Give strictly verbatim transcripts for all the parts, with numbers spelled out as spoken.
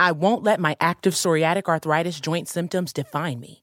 I won't let my active psoriatic arthritis joint symptoms define me.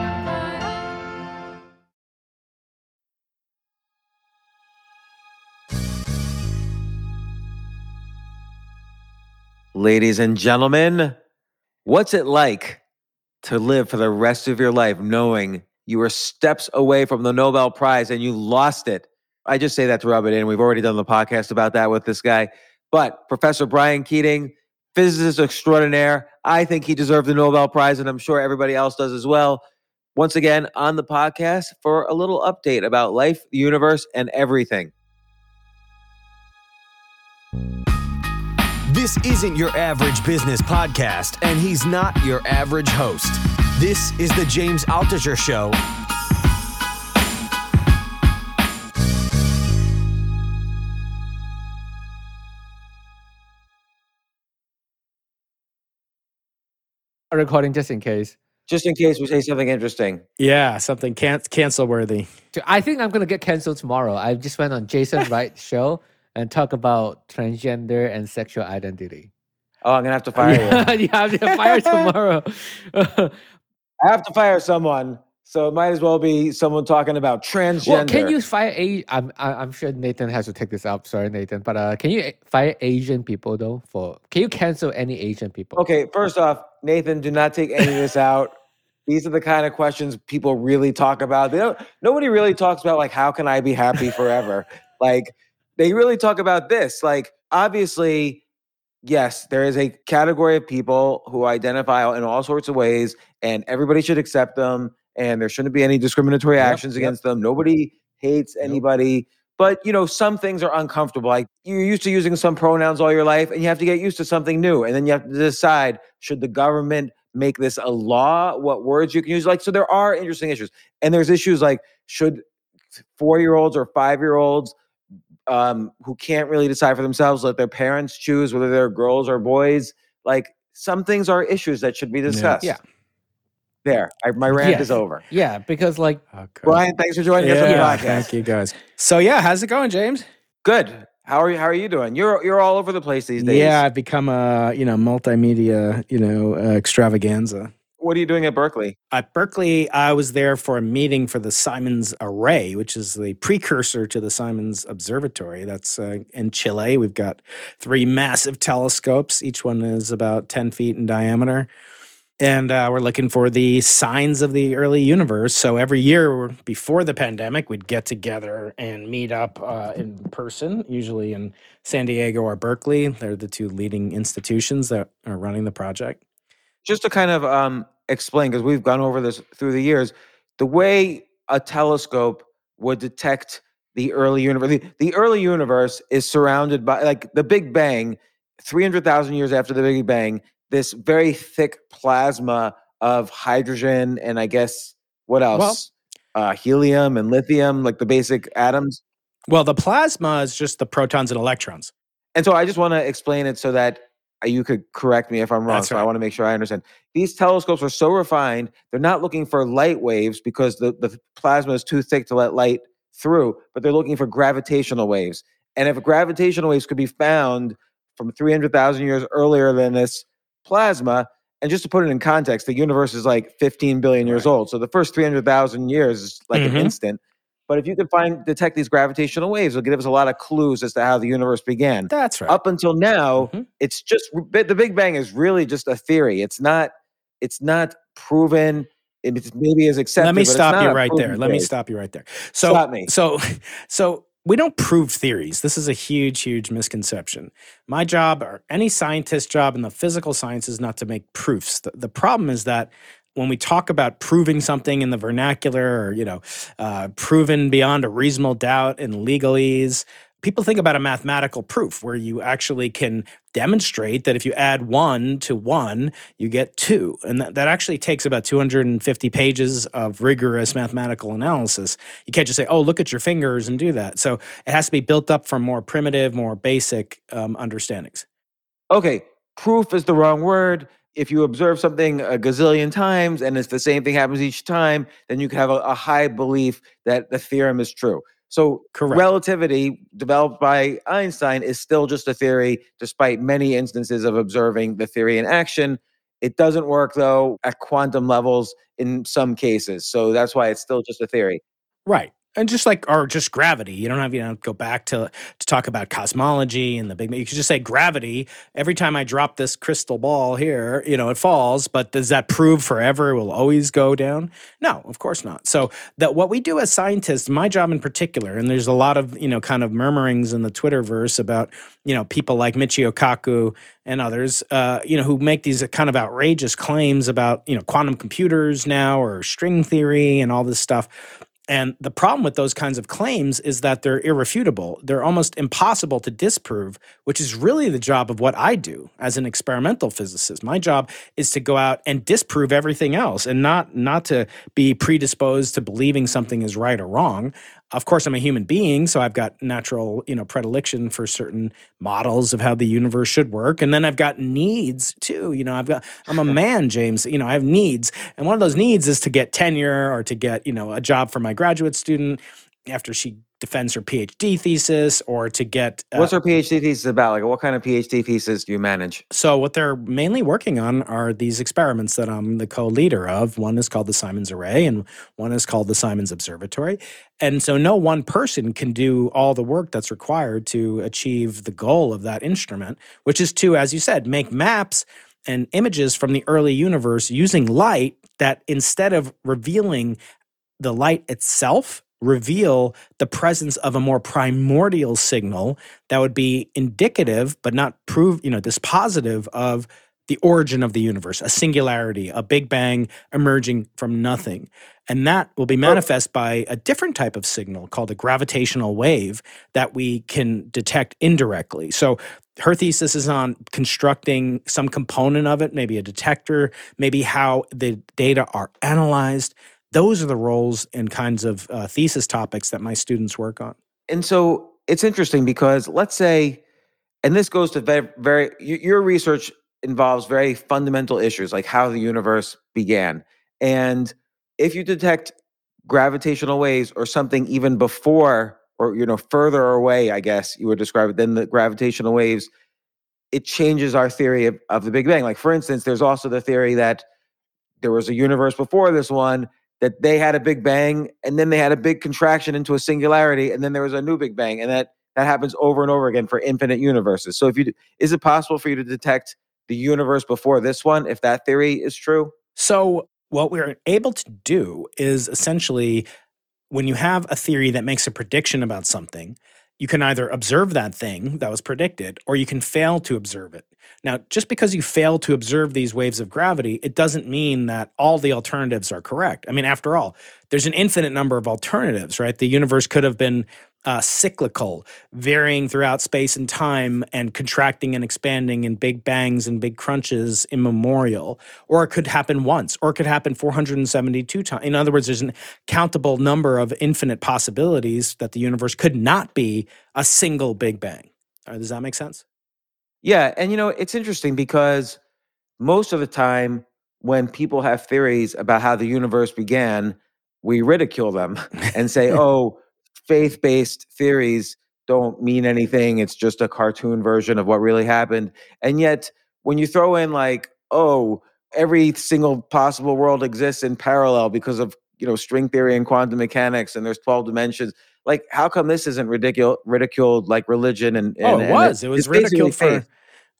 Ladies and gentlemen, what's it like to live for the rest of your life knowing you were steps away from the Nobel Prize and you lost it? I just say that to rub it in. We've already done the podcast about that with this guy. But Professor Brian Keating, physicist extraordinaire, I think he deserved the Nobel Prize, and I'm sure everybody else does as well. Once again, on the podcast for a little update about life, the universe, and everything. This isn't your average business podcast, and he's not your average host. This is The James Altucher Show. A recording just in case. Just in case we say something interesting. Yeah, something can- cancel-worthy. I think I'm going to get canceled tomorrow. I just went on Jason Wright's show and talk about transgender and sexual identity. Oh, I'm going to have to fire you. Yeah, I'm going to fire tomorrow. I have to fire someone, so it might as well be someone talking about transgender. Well, can you fire a- I'm, I'm sure Nathan has to take this up. Sorry, Nathan. But uh, can you fire Asian people, though? For Can you cancel any Asian people? Okay, first off, Nathan, do not take any of this out. These are the kind of questions people really talk about. They don't, nobody really talks about, like, how can I be happy forever? Like, they really talk about this. Like, obviously, yes, there is a category of people who identify in all sorts of ways, and everybody should accept them, and there shouldn't be any discriminatory yep, actions yep. against them. Nobody hates anybody. Yep. But, you know, some things are uncomfortable. Like, you're used to using some pronouns all your life, and you have to get used to something new. And then you have to decide, should the government make this a law? What words you can use? Like, so there are interesting issues. And there's issues like, should four-year-olds or five-year-olds Um, who can't really decide for themselves, let their parents choose whether they're girls or boys. Like, some things are issues that should be discussed. Yeah. There. I, my rant yes. is over. Yeah, because like... Okay. Brian, thanks for joining yeah. us on the podcast. Thank you, guys. So yeah, how's it going, James? Good. How are you, how are you doing? You're you're all over the place these days. Yeah, I've become a, you know, multimedia, you know, uh, extravaganza. What are you doing at Berkeley? At Berkeley, I was there for a meeting for the Simons Array, which is the precursor to the Simons Observatory. That's uh, in Chile. We've got three massive telescopes. Each one is about ten feet in diameter. And uh, we're looking for the signs of the early universe. So every year before the pandemic, we'd get together and meet up uh, in person, usually in San Diego or Berkeley. They're the two leading institutions that are running the project. Just to kind of um, explain, because we've gone over this through the years, the way a telescope would detect the early universe, the, the early universe is surrounded by, like, the Big Bang, three hundred thousand years after the Big Bang, this very thick plasma of hydrogen and, I guess, what else? Well, uh, helium and lithium, like the basic atoms. Well, the plasma is just the protons and electrons. And so I just want to explain it so that you could correct me if I'm wrong, right. So I want to make sure I understand. These telescopes are so refined, they're not looking for light waves because the, the plasma is too thick to let light through, but they're looking for gravitational waves. And if gravitational waves could be found from three hundred thousand years earlier than this plasma, and just to put it in context, the universe is like fifteen billion years right. old. So the first three hundred thousand years is like mm-hmm. an instant. But if you can find detect these gravitational waves, it'll give us a lot of clues as to how the universe began. That's right. Up until now, mm-hmm. it's just the Big Bang is really just a theory. It's not it's not proven. It's maybe as accepted. Let me stop you right there. Theory. Let me stop you right there. So stop me. so so we don't prove theories. This is a huge, huge misconception. My job or any scientist's job in the physical sciences is not to make proofs. The, the problem is that when we talk about proving something in the vernacular or, you know, uh, proven beyond a reasonable doubt and legalese, people think about a mathematical proof where you actually can demonstrate that if you add one to one, you get two. And that, that actually takes about two hundred fifty pages of rigorous mathematical analysis. You can't just say, oh, look at your fingers and do that. So it has to be built up from more primitive, more basic um, understandings. Okay, proof is the wrong word. If you observe something a gazillion times and it's the same thing happens each time, then you can have a, a high belief that the theorem is true. So Correct. Relativity developed by Einstein is still just a theory, despite many instances of observing the theory in action. It doesn't work, though, at quantum levels in some cases. So that's why it's still just a theory. Right. And just like, or just gravity, you don't have, you know, go back to to talk about cosmology and the Big Bang. You could just say gravity, every time I drop this crystal ball here, you know, it falls, but does that prove forever it will always go down? No, of course not. So that what we do as scientists, my job in particular, and there's a lot of, you know, kind of murmurings in the Twitterverse about, you know, people like Michio Kaku and others, uh, you know, who make these kind of outrageous claims about, you know, quantum computers now or string theory and all this stuff. And the problem with those kinds of claims is that they're irrefutable. They're almost impossible to disprove, which is really the job of what I do as an experimental physicist. My job is to go out and disprove everything else and not, not to be predisposed to believing something is right or wrong. Of course, I'm a human being, so I've got natural, you know, predilection for certain models of how the universe should work. And then I've got needs too. You know, I've got, I'm a man, James, you know, I have needs. And one of those needs is to get tenure or to get, you know, a job for my graduate student after she defends her PhD thesis or to get... Uh, What's her PhD thesis about? Like, what kind of PhD thesis do you manage? So what they're mainly working on are these experiments that I'm the co-leader of. One is called the Simons Array and one is called the Simons Observatory. And so no one person can do all the work that's required to achieve the goal of that instrument, which is to, as you said, make maps and images from the early universe using light that instead of revealing the light itself, reveal the presence of a more primordial signal that would be indicative, but not prove, you know, this positive of the origin of the universe, a singularity, a Big Bang emerging from nothing. And that will be manifest by a different type of signal called a gravitational wave that we can detect indirectly. So her thesis is on constructing some component of it, maybe a detector, maybe how the data are analyzed. Those are the roles and kinds of uh, thesis topics that my students work on. And so it's interesting because let's say, and this goes to very, very your research involves very fundamental issues like how the universe began. And if you detect gravitational waves or something even before or, you know, further away, I guess you would describe it, than the gravitational waves, it changes our theory of, of the Big Bang. Like, for instance, there's also the theory that there was a universe before this one, that they had a Big Bang, and then they had a big contraction into a singularity, and then there was a new Big Bang, and that, that happens over and over again for infinite universes. So if you, is it possible for you to detect the universe before this one, if that theory is true? So what we're able to do is essentially, when you have a theory that makes a prediction about something, you can either observe that thing that was predicted, or you can fail to observe it. Now, just because you fail to observe these waves of gravity, it doesn't mean that all the alternatives are correct. I mean, after all, there's an infinite number of alternatives, right? The universe could have been Uh, cyclical, varying throughout space and time and contracting and expanding in big bangs and big crunches immemorial, or it could happen once, or it could happen four hundred seventy-two times. In other words, there's an countable number of infinite possibilities that the universe could not be a single Big Bang. Uh, does that make sense? Yeah, and you know, it's interesting because most of the time when people have theories about how the universe began, we ridicule them and say, oh, faith-based theories don't mean anything. It's just a cartoon version of what really happened. And yet, when you throw in like, oh, every single possible world exists in parallel because of, you know, string theory and quantum mechanics, and there's twelve dimensions. Like, how come this isn't ridiculed, ridiculed like religion? And, and oh, it was. And it, it was ridiculed for.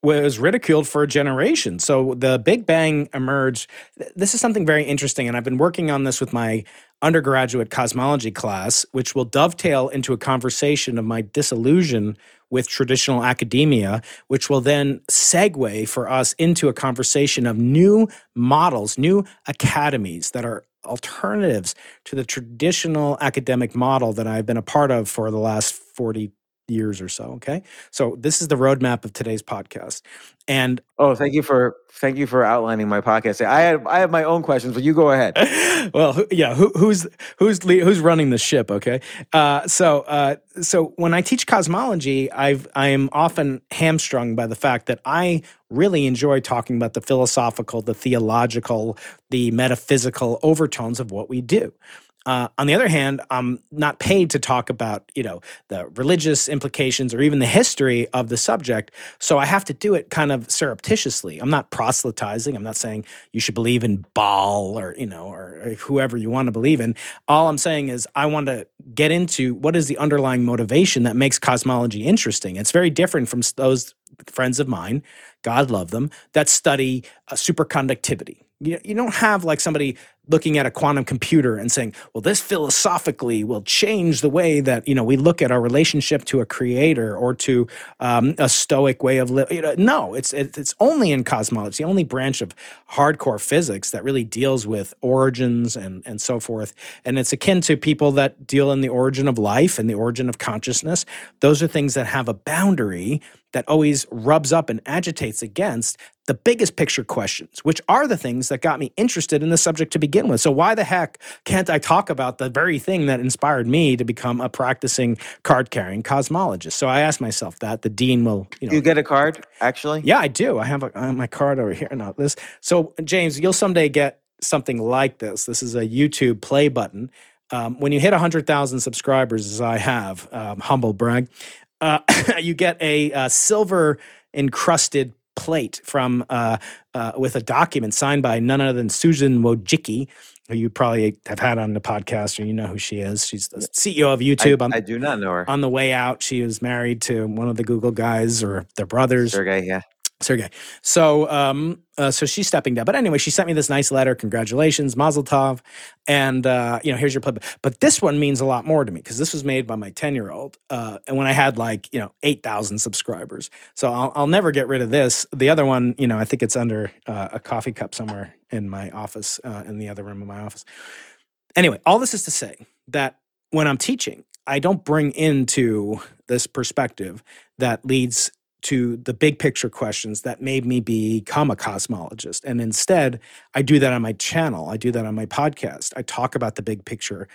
Well, it was ridiculed for a generation. So the Big Bang emerged. This is something very interesting, and I've been working on this with my undergraduate cosmology class, which will dovetail into a conversation of my disillusion with traditional academia, which will then segue for us into a conversation of new models, new academies that are alternatives to the traditional academic model that I've been a part of for the last forty years or so. Okay, so this is the roadmap of today's podcast. And oh, thank you for thank you for outlining my podcast. I have I have my own questions, but you go ahead. Well, who, yeah, who, who's who's who's running the ship? Okay, uh, so uh, so when I teach cosmology, I've I am often hamstrung by the fact that I really enjoy talking about the philosophical, the theological, the metaphysical overtones of what we do. Uh, on the other hand, I'm not paid to talk about, you know, the religious implications or even the history of the subject, so I have to do it kind of surreptitiously. I'm not proselytizing. I'm not saying you should believe in Baal or, you know, or whoever you want to believe in. All I'm saying is I want to get into what is the underlying motivation that makes cosmology interesting. It's very different from those friends of mine, God love them, that study uh, superconductivity. You, you don't have like somebody looking at a quantum computer and saying, well, this philosophically will change the way that, you know, we look at our relationship to a creator or to um, a stoic way of living. You know, no, it's it's only in cosmology. It's the only branch of hardcore physics that really deals with origins and, and so forth. And it's akin to people that deal in the origin of life and the origin of consciousness. Those are things that have a boundary that always rubs up and agitates against the biggest picture questions, which are the things that got me interested in the subject to begin with. So why the heck can't I talk about the very thing that inspired me to become a practicing card-carrying cosmologist? So I asked myself that. The dean will, you know. You get a card, actually? Yeah, I do. I have, a, I have my card over here. Not this. So, James, you'll someday get something like this. This is a YouTube play button. Um, when you hit one hundred thousand subscribers, as I have, um, humble brag, uh, you get a, a silver-encrusted plate from uh, uh, with a document signed by none other than Susan Wojcicki, who you probably have had on the podcast, or you know who she is. She's the C E O of YouTube. I, on, I do not know her. On the way out, she was married to one of the Google guys or their brothers. Sergey, yeah. Sergey. So, um, uh, so she's stepping down. But anyway, she sent me this nice letter. Congratulations, Mazel Tov. And, uh, you know, here's your play. But this one means a lot more to me because this was made by my ten-year-old. Uh, and when I had like, you know, eight thousand subscribers. So I'll, I'll never get rid of this. The other one, you know, I think it's under uh, a coffee cup somewhere in my office, uh, in the other room of my office. Anyway, all this is to say that when I'm teaching, I don't bring into this perspective that leads to the big picture questions that made me become a cosmologist. And instead, I do that on my channel. I do that on my podcast. I talk about the big picture,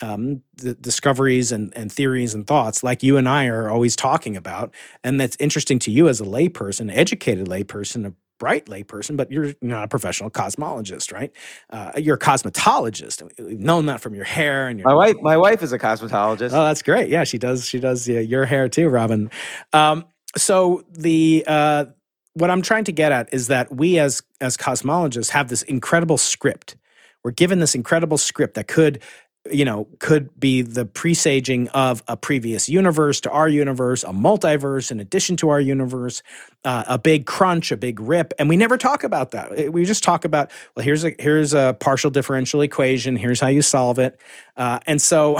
um, the discoveries and, and theories and thoughts like you and I are always talking about. And that's interesting to you as a layperson, educated layperson, a bright layperson, but you're not a professional cosmologist, right? Uh, you're a cosmetologist. We've known that from your hair and your. My wife, my wife is a cosmetologist. Oh, that's great. Yeah, she does. She does yeah, your hair too, Robin. Um, So the uh, what I'm trying to get at is that we as as cosmologists have this incredible script. We're given this incredible script that could, you know, could be the presaging of a previous universe to our universe, a multiverse in addition to our universe, uh, a big crunch, a big rip, and we never talk about that. We just talk about, well, here's a here's a partial differential equation. Here's how you solve it. Uh, and so,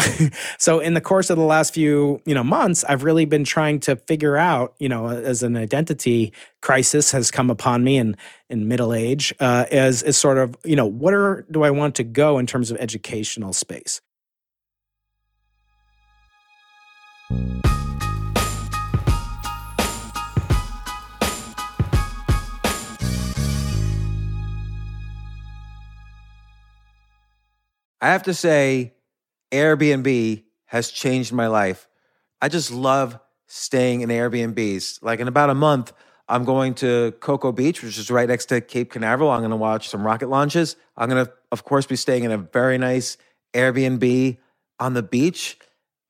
so in the course of the last few you know months, I've really been trying to figure out, you know, as an identity crisis has come upon me in in middle age, uh, as is sort of you know where do I want to go in terms of educational space. I have to say, Airbnb has changed my life. I just love staying in Airbnbs. Like in about a month, I'm going to Cocoa Beach, which is right next to Cape Canaveral. I'm going to watch some rocket launches. I'm going to, of course, be staying in a very nice Airbnb on the beach.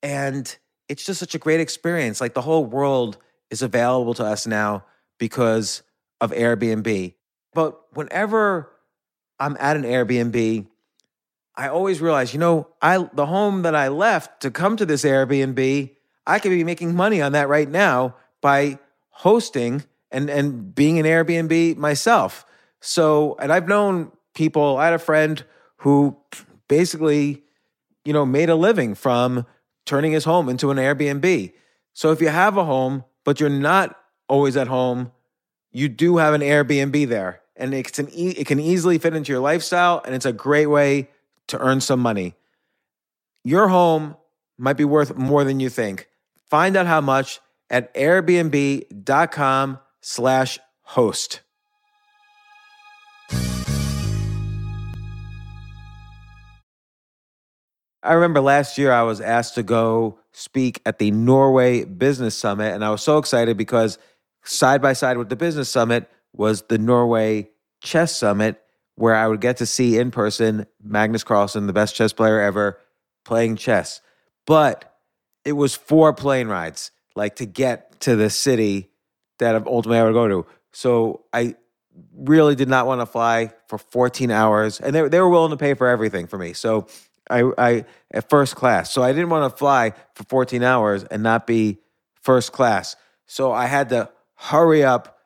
And it's just such a great experience. Like, the whole world is available to us now because of Airbnb. But whenever I'm at an Airbnb, I always realize, you know, I the home that I left to come to this Airbnb, I could be making money on that right now by hosting and, and being an Airbnb myself. So, and I've known people, I had a friend who basically, you know, made a living from turning his home into an Airbnb. So if you have a home, but you're not always at home, you do have an Airbnb there. And it's an e- it can easily fit into your lifestyle, and it's a great way to earn some money. Your home might be worth more than you think. Find out how much at airbnb.com slash host. I remember last year I was asked to go speak at the Norway Business Summit, and I was so excited because side by side with the Business Summit was the Norway Chess Summit, where I would get to see in person Magnus Carlsen, the best chess player ever, playing chess. But it was four plane rides, like, to get to the city that ultimately I would go to. So I really did not want to fly for fourteen hours, and they, they were willing to pay for everything for me. So I, I at first class. So I didn't want to fly for fourteen hours and not be first class. So I had to hurry up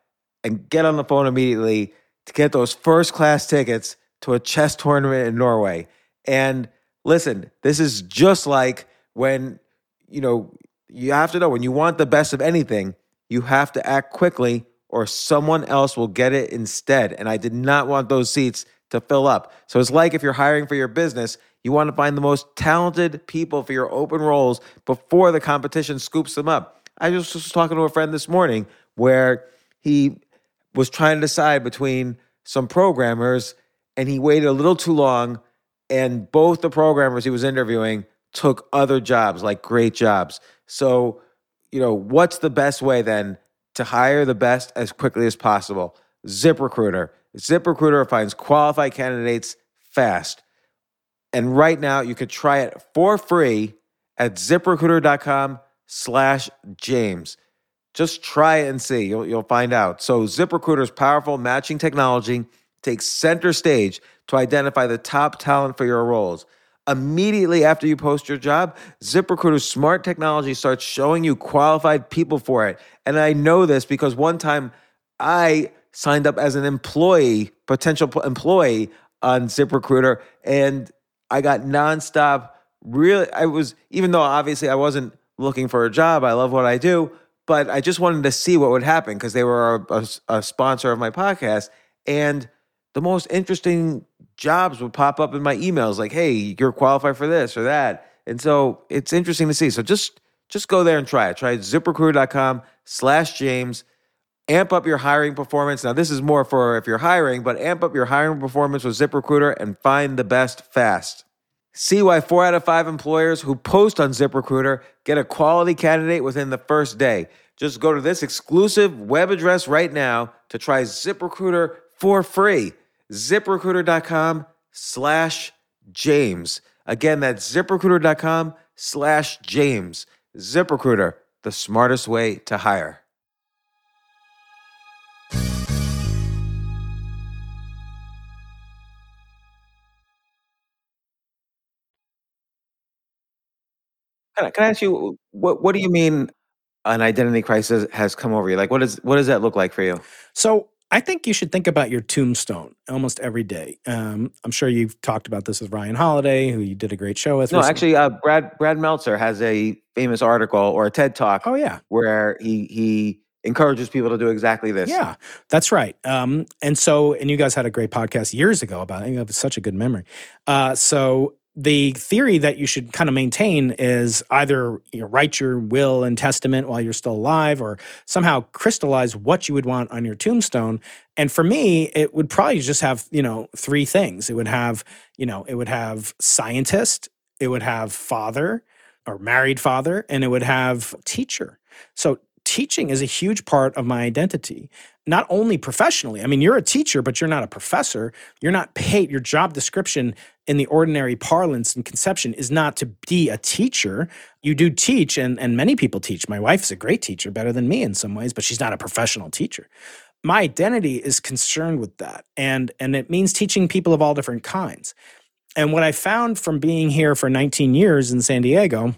and get on the phone immediately to get those first class tickets to a chess tournament in Norway. And listen, this is just like when, you know, you have to know when you want the best of anything, you have to act quickly or someone else will get it instead. And I did not want those seats to fill up. So it's like if you're hiring for your business, you want to find the most talented people for your open roles before the competition scoops them up. I just was talking to a friend this morning where he was trying to decide between some programmers, and he waited a little too long, and both the programmers he was interviewing took other jobs, like great jobs. So, you know, what's the best way then to hire the best as quickly as possible? ZipRecruiter. ZipRecruiter finds qualified candidates fast. And right now, you could try it for free at ZipRecruiter.com slash James. Just try it and see. You'll, you'll find out. So ZipRecruiter's powerful matching technology takes center stage to identify the top talent for your roles. Immediately after you post your job, ZipRecruiter's smart technology starts showing you qualified people for it. And I know this because one time I signed up as an employee, potential employee on ZipRecruiter, and I got nonstop. Really, I was, even though obviously I wasn't looking for a job, I love what I do, but I just wanted to see what would happen because they were a, a, a sponsor of my podcast. And the most interesting jobs would pop up in my emails like, hey, you're qualified for this or that. And so it's interesting to see. So just, just go there and try it. Try ZipRecruiter.com slash James. Amp up your hiring performance. Now, this is more for if you're hiring, but amp up your hiring performance with ZipRecruiter and find the best fast. See why four out of five employers who post on ZipRecruiter get a quality candidate within the first day. Just go to this exclusive web address right now to try ZipRecruiter for free. ZipRecruiter.com slash James. Again, that's ZipRecruiter.com slash James. ZipRecruiter, the smartest way to hire. Can I, can I ask you, what what do you mean an identity crisis has come over you? Like, what, is, what does that look like for you? So I think you should think about your tombstone almost every day. Um, I'm sure you've talked about this with Ryan Holiday, who you did a great show with. No, recently. actually, uh, Brad Brad Meltzer has a famous article or a TED Talk. Oh, yeah. Where he he encourages people to do exactly this. Yeah, that's right. Um, and so, and you guys had a great podcast years ago about it. You have such a good memory. Uh, so... The theory that you should kind of maintain is either, you know, write your will and testament while you're still alive, or somehow crystallize what you would want on your tombstone. And for me, it would probably just have, you know, three things. It would have, you know, it would have scientist, it would have father or married father, and it would have teacher. So teaching is a huge part of my identity, not only professionally. I mean, you're a teacher, but you're not a professor. You're not paid. Your job description in the ordinary parlance and conception is not to be a teacher. You do teach, and, and many people teach. My wife is a great teacher, better than me in some ways, but she's not a professional teacher. My identity is concerned with that, and, and it means teaching people of all different kinds. And what I found from being here for nineteen years in San Diego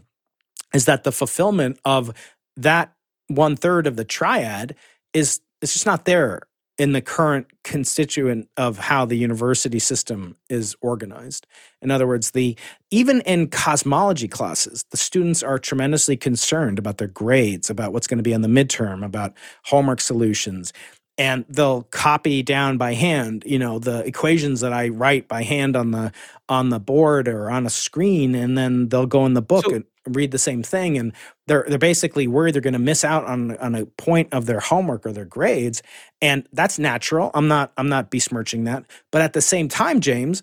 is that the fulfillment of that one-third of the triad is it's just not there in the current constituent of how the university system is organized. In other words, the even in cosmology classes, the students are tremendously concerned about their grades, about what's going to be on the midterm, about homework solutions. And they'll copy down by hand, you know, the equations that I write by hand on the on the board or on a screen, and then they'll go in the book so, and read the same thing, and they're they're basically worried they're going to miss out on on a point of their homework or their grades, and that's natural. I'm not I'm not besmirching that, but at the same time, James,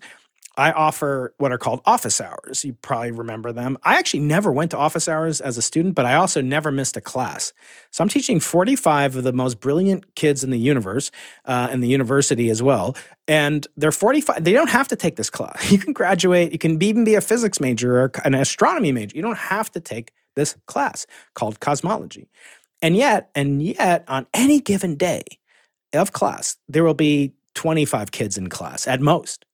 I offer what are called office hours. You probably remember them. I actually never went to office hours as a student, but I also never missed a class. So I'm teaching forty-five of the most brilliant kids in the universe, uh, in the university as well. And they're forty-five. They don't have to take this class. You can graduate. You can even be a physics major or an astronomy major. You don't have to take this class called cosmology. And yet, and yet, on any given day of class, there will be twenty-five kids in class at most.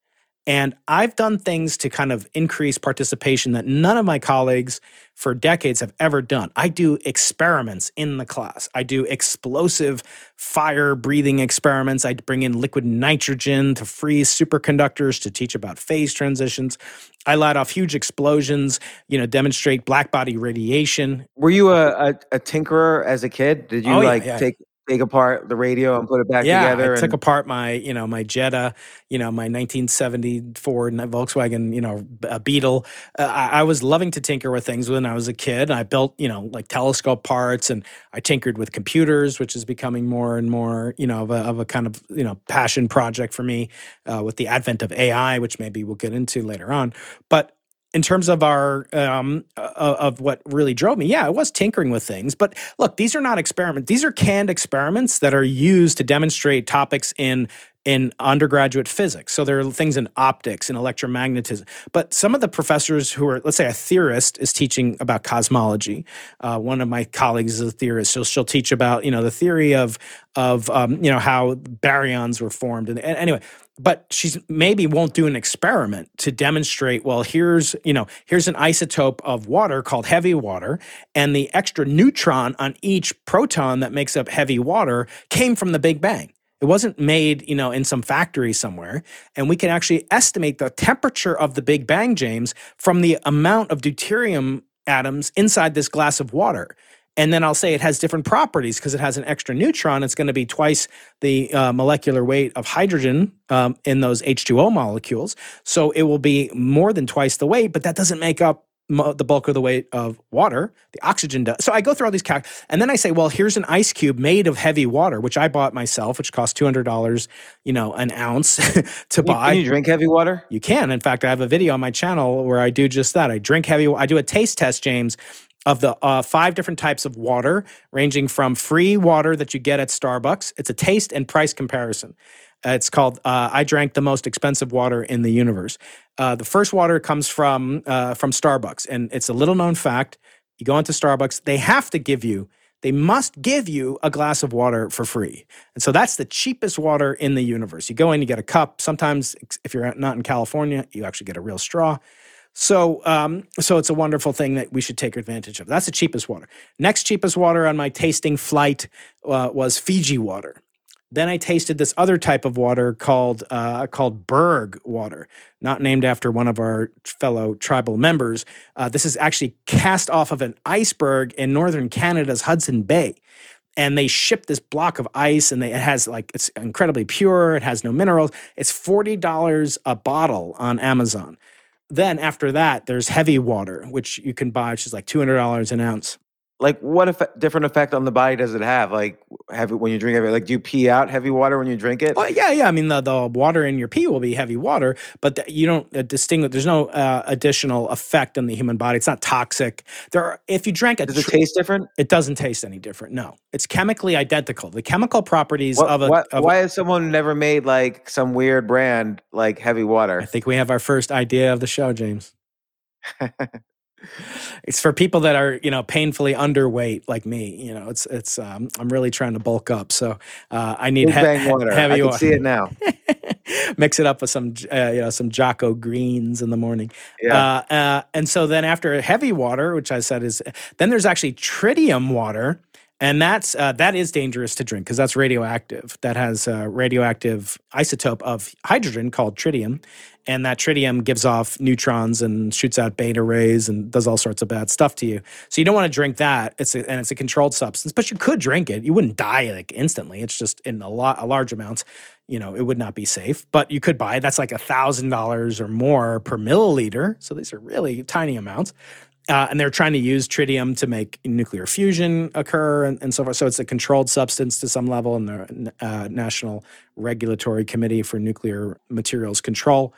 And I've done things to kind of increase participation that none of my colleagues for decades have ever done. I do experiments in the class. I do explosive fire-breathing experiments. I bring in liquid nitrogen to freeze superconductors to teach about phase transitions. I let off huge explosions, you know, demonstrate blackbody radiation. Were you a, a, a tinkerer as a kid? Did you oh, like yeah, yeah. take... Take apart the radio and put it back yeah, together. Yeah, I and- took apart my, you know, my Jetta, you know, my nineteen seventy-four Volkswagen, you know, a Beetle. Uh, I, I was loving to tinker with things when I was a kid. I built, you know, like telescope parts, and I tinkered with computers, which is becoming more and more, you know, of a, of a kind of, you know, passion project for me uh, with the advent of A I, which maybe we'll get into later on. But in terms of our, um, of what really drove me, yeah, it was tinkering with things. But look, these are not experiments. These are canned experiments that are used to demonstrate topics in in undergraduate physics. So there are things in optics and electromagnetism. But some of the professors who are, let's say a theorist is teaching about cosmology. Uh, one of my colleagues is a theorist, so she'll teach about, you know, the theory of, of um, you know, how baryons were formed. And, and anyway, but she's maybe won't do an experiment to demonstrate, well, here's, you know, here's an isotope of water called heavy water, and the extra neutron on each proton that makes up heavy water came from the Big Bang. It wasn't made, you know, in some factory somewhere. And we can actually estimate the temperature of the Big Bang, James, from the amount of deuterium atoms inside this glass of water. And then I'll say it has different properties because it has an extra neutron. It's going to be twice the uh, molecular weight of hydrogen um, in those H two O molecules. So it will be more than twice the weight, but that doesn't make up the bulk of the weight of water. The oxygen does. So I go through all these calc, and then I say, well, here's an ice cube made of heavy water, which I bought myself, which cost two hundred dollars, you know, an ounce to buy. Can you drink heavy water? You can. In fact, I have a video on my channel where I do just that. I drink heavy, I do a taste test, James, of the uh, five different types of water, ranging from free water that you get at Starbucks. It's a taste and price comparison. Uh, it's called, uh, I drank the most expensive water in the universe. Uh, the first water comes from uh, from Starbucks, and it's a little known fact. You go into Starbucks, they have to give you, they must give you a glass of water for free. And so that's the cheapest water in the universe. You go in, you get a cup. Sometimes if you're not in California, you actually get a real straw. So um, so it's a wonderful thing that we should take advantage of. That's the cheapest water. Next cheapest water on my tasting flight uh, was Fiji water. Then I tasted this other type of water called uh, called Berg water, not named after one of our fellow tribal members. Uh, this is actually cast off of an iceberg in northern Canada's Hudson Bay. And they ship this block of ice, and they, it has like, it's incredibly pure. It has no minerals. It's forty dollars a bottle on Amazon. Then after that, there's heavy water, which you can buy, which is like two hundred dollars an ounce. like what effect, different effect on the body does it have? Like, have it, when you drink heavy, like do you pee out heavy water when you drink it? Well, yeah, yeah. I mean, the, the water in your pee will be heavy water, but the, you don't uh, distinguish. There's no uh, additional effect on the human body. It's not toxic. There are, if you drank a does it tr- taste different? It doesn't taste any different. No, it's chemically identical. The chemical properties what, of a what, of why a, has someone never made like some weird brand like heavy water? I think we have our first idea of the show, James. It's for people that are, you know, painfully underweight like me. You know, it's it's. Um, I'm really trying to bulk up, so uh, I need he- water. heavy I can water. See it now. Mix it up with some, uh, you know, some Jocko Greens in the morning. Yeah. Uh, uh, and so then after heavy water, which I said is, then there's actually tritium water. And that's uh, that is dangerous to drink because that's radioactive. That has a radioactive isotope of hydrogen called tritium, and that tritium gives off neutrons and shoots out beta rays and does all sorts of bad stuff to you. So you don't want to drink that. It's a, and it's a controlled substance, but you could drink it. You wouldn't die like instantly. It's just in a lot, a large amount. You know, it would not be safe, but you could buy it. That's like a thousand dollars or more per milliliter. So these are really tiny amounts. Uh, and they're trying to use tritium to make nuclear fusion occur and, and so forth. So it's a controlled substance to some level in the uh, National Regulatory Committee for Nuclear Materials Control,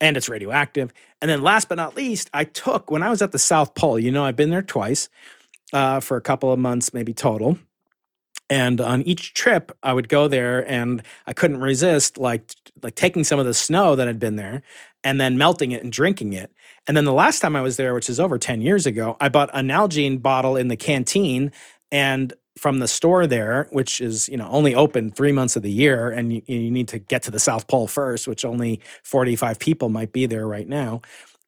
and it's radioactive. And then last but not least, I took, when I was at the South Pole, you know, I've been there twice uh, for a couple of months, maybe total. And on each trip, I would go there and I couldn't resist like like taking some of the snow that had been there and then melting it and drinking it. And then the last time I was there, which is over ten years ago, I bought a Nalgene bottle in the canteen and from the store there, which is, you know, only open three months of the year, and you, you need to get to the South Pole first, which only forty-five people might be there right now.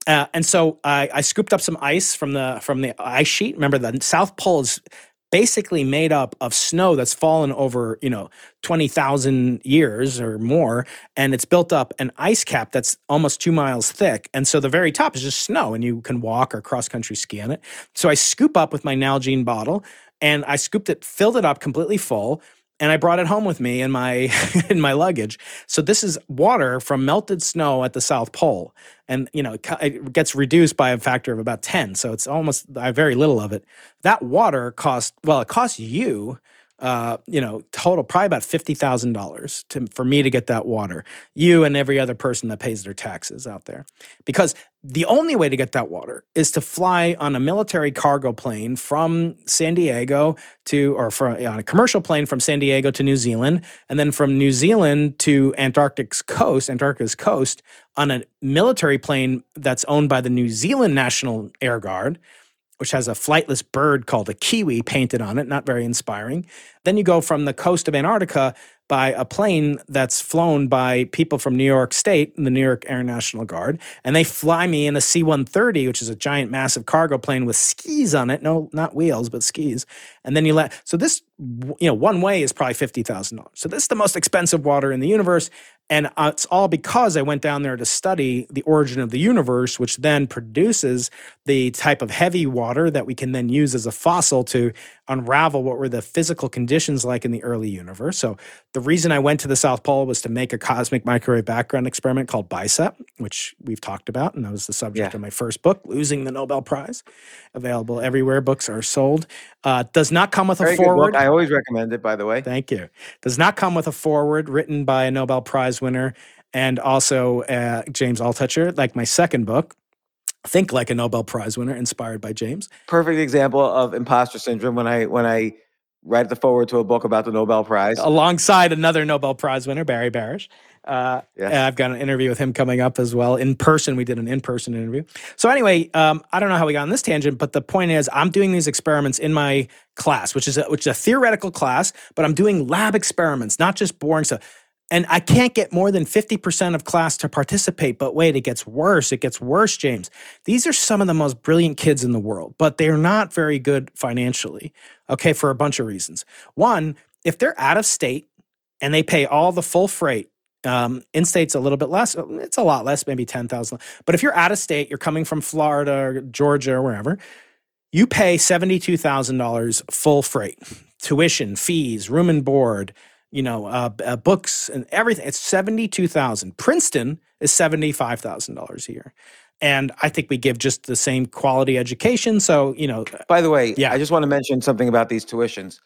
Uh, and so I, I scooped up some ice from the from the ice sheet. Remember, the South Pole is basically made up of snow that's fallen over, you know, twenty thousand years or more, and it's built up an ice cap that's almost two miles thick. And so the very top is just snow, and you can walk or cross-country ski on it. So I scoop up with my Nalgene bottle, and I scooped it, filled it up completely full, and I brought it home with me in my in my luggage. So this is water from melted snow at the South Pole. And, you know, it gets reduced by a factor of about ten. So it's almost uh, very little of it. That water cost, well, it cost you, uh, you know, total probably about fifty thousand dollars to for me to get that water. You and every other person that pays their taxes out there. Because the only way to get that water is to fly on a military cargo plane from San Diego to, or from, on a commercial plane from San Diego to New Zealand, and then from New Zealand to Antarctic's coast, Antarctica's coast, on a military plane that's owned by the New Zealand National Air Guard, which has a flightless bird called a kiwi painted on it, not very inspiring. Then you go from the coast of Antarctica by a plane that's flown by people from New York State, the New York Air National Guard, and they fly me in a C one thirty, which is a giant, massive cargo plane with skis on it. No, not wheels, but skis. And then you let, so this, you know, one way is probably fifty thousand dollars. So this is the most expensive water in the universe. And it's all because I went down there to study the origin of the universe, which then produces the type of heavy water that we can then use as a fossil to unravel what were the physical conditions like in the early universe. So the reason I went to the South Pole was to make a cosmic microwave background experiment called BICEP, which we've talked about, and that was the subject yeah. of my first book, Losing the Nobel Prize, available everywhere books are sold. Uh, does not come with Very a foreword. I always recommend it, by the way. Thank you. Does not come with a foreword written by a Nobel Prize winner, and also uh, James Altucher, like my second book, Think Like a Nobel Prize Winner, inspired by James. Perfect example of imposter syndrome when I when I write the foreword to a book about the Nobel Prize. Alongside another Nobel Prize winner, Barry Barish. Uh, yeah. I've got an interview with him coming up as well. In person, we did an in-person interview. So anyway, um, I don't know how we got on this tangent, but the point is I'm doing these experiments in my class, which is a, which is a theoretical class, but I'm doing lab experiments, not just boring stuff. And I can't get more than fifty percent of class to participate, but wait, it gets worse. It gets worse, James. These are some of the most brilliant kids in the world, but they're not very good financially, okay, for a bunch of reasons. One, if they're out of state and they pay all the full freight, um, in state's a little bit less, it's a lot less, maybe ten thousand dollars. But if you're out of state, you're coming from Florida or Georgia or wherever, you pay seventy-two thousand dollars full freight, tuition, fees, room and board, you know, uh, uh, books and everything. It's seventy-two thousand dollars. Princeton is seventy-five thousand dollars a year. And I think we give just the same quality education. So, you know. By the way, yeah. I just want to mention something about these tuitions.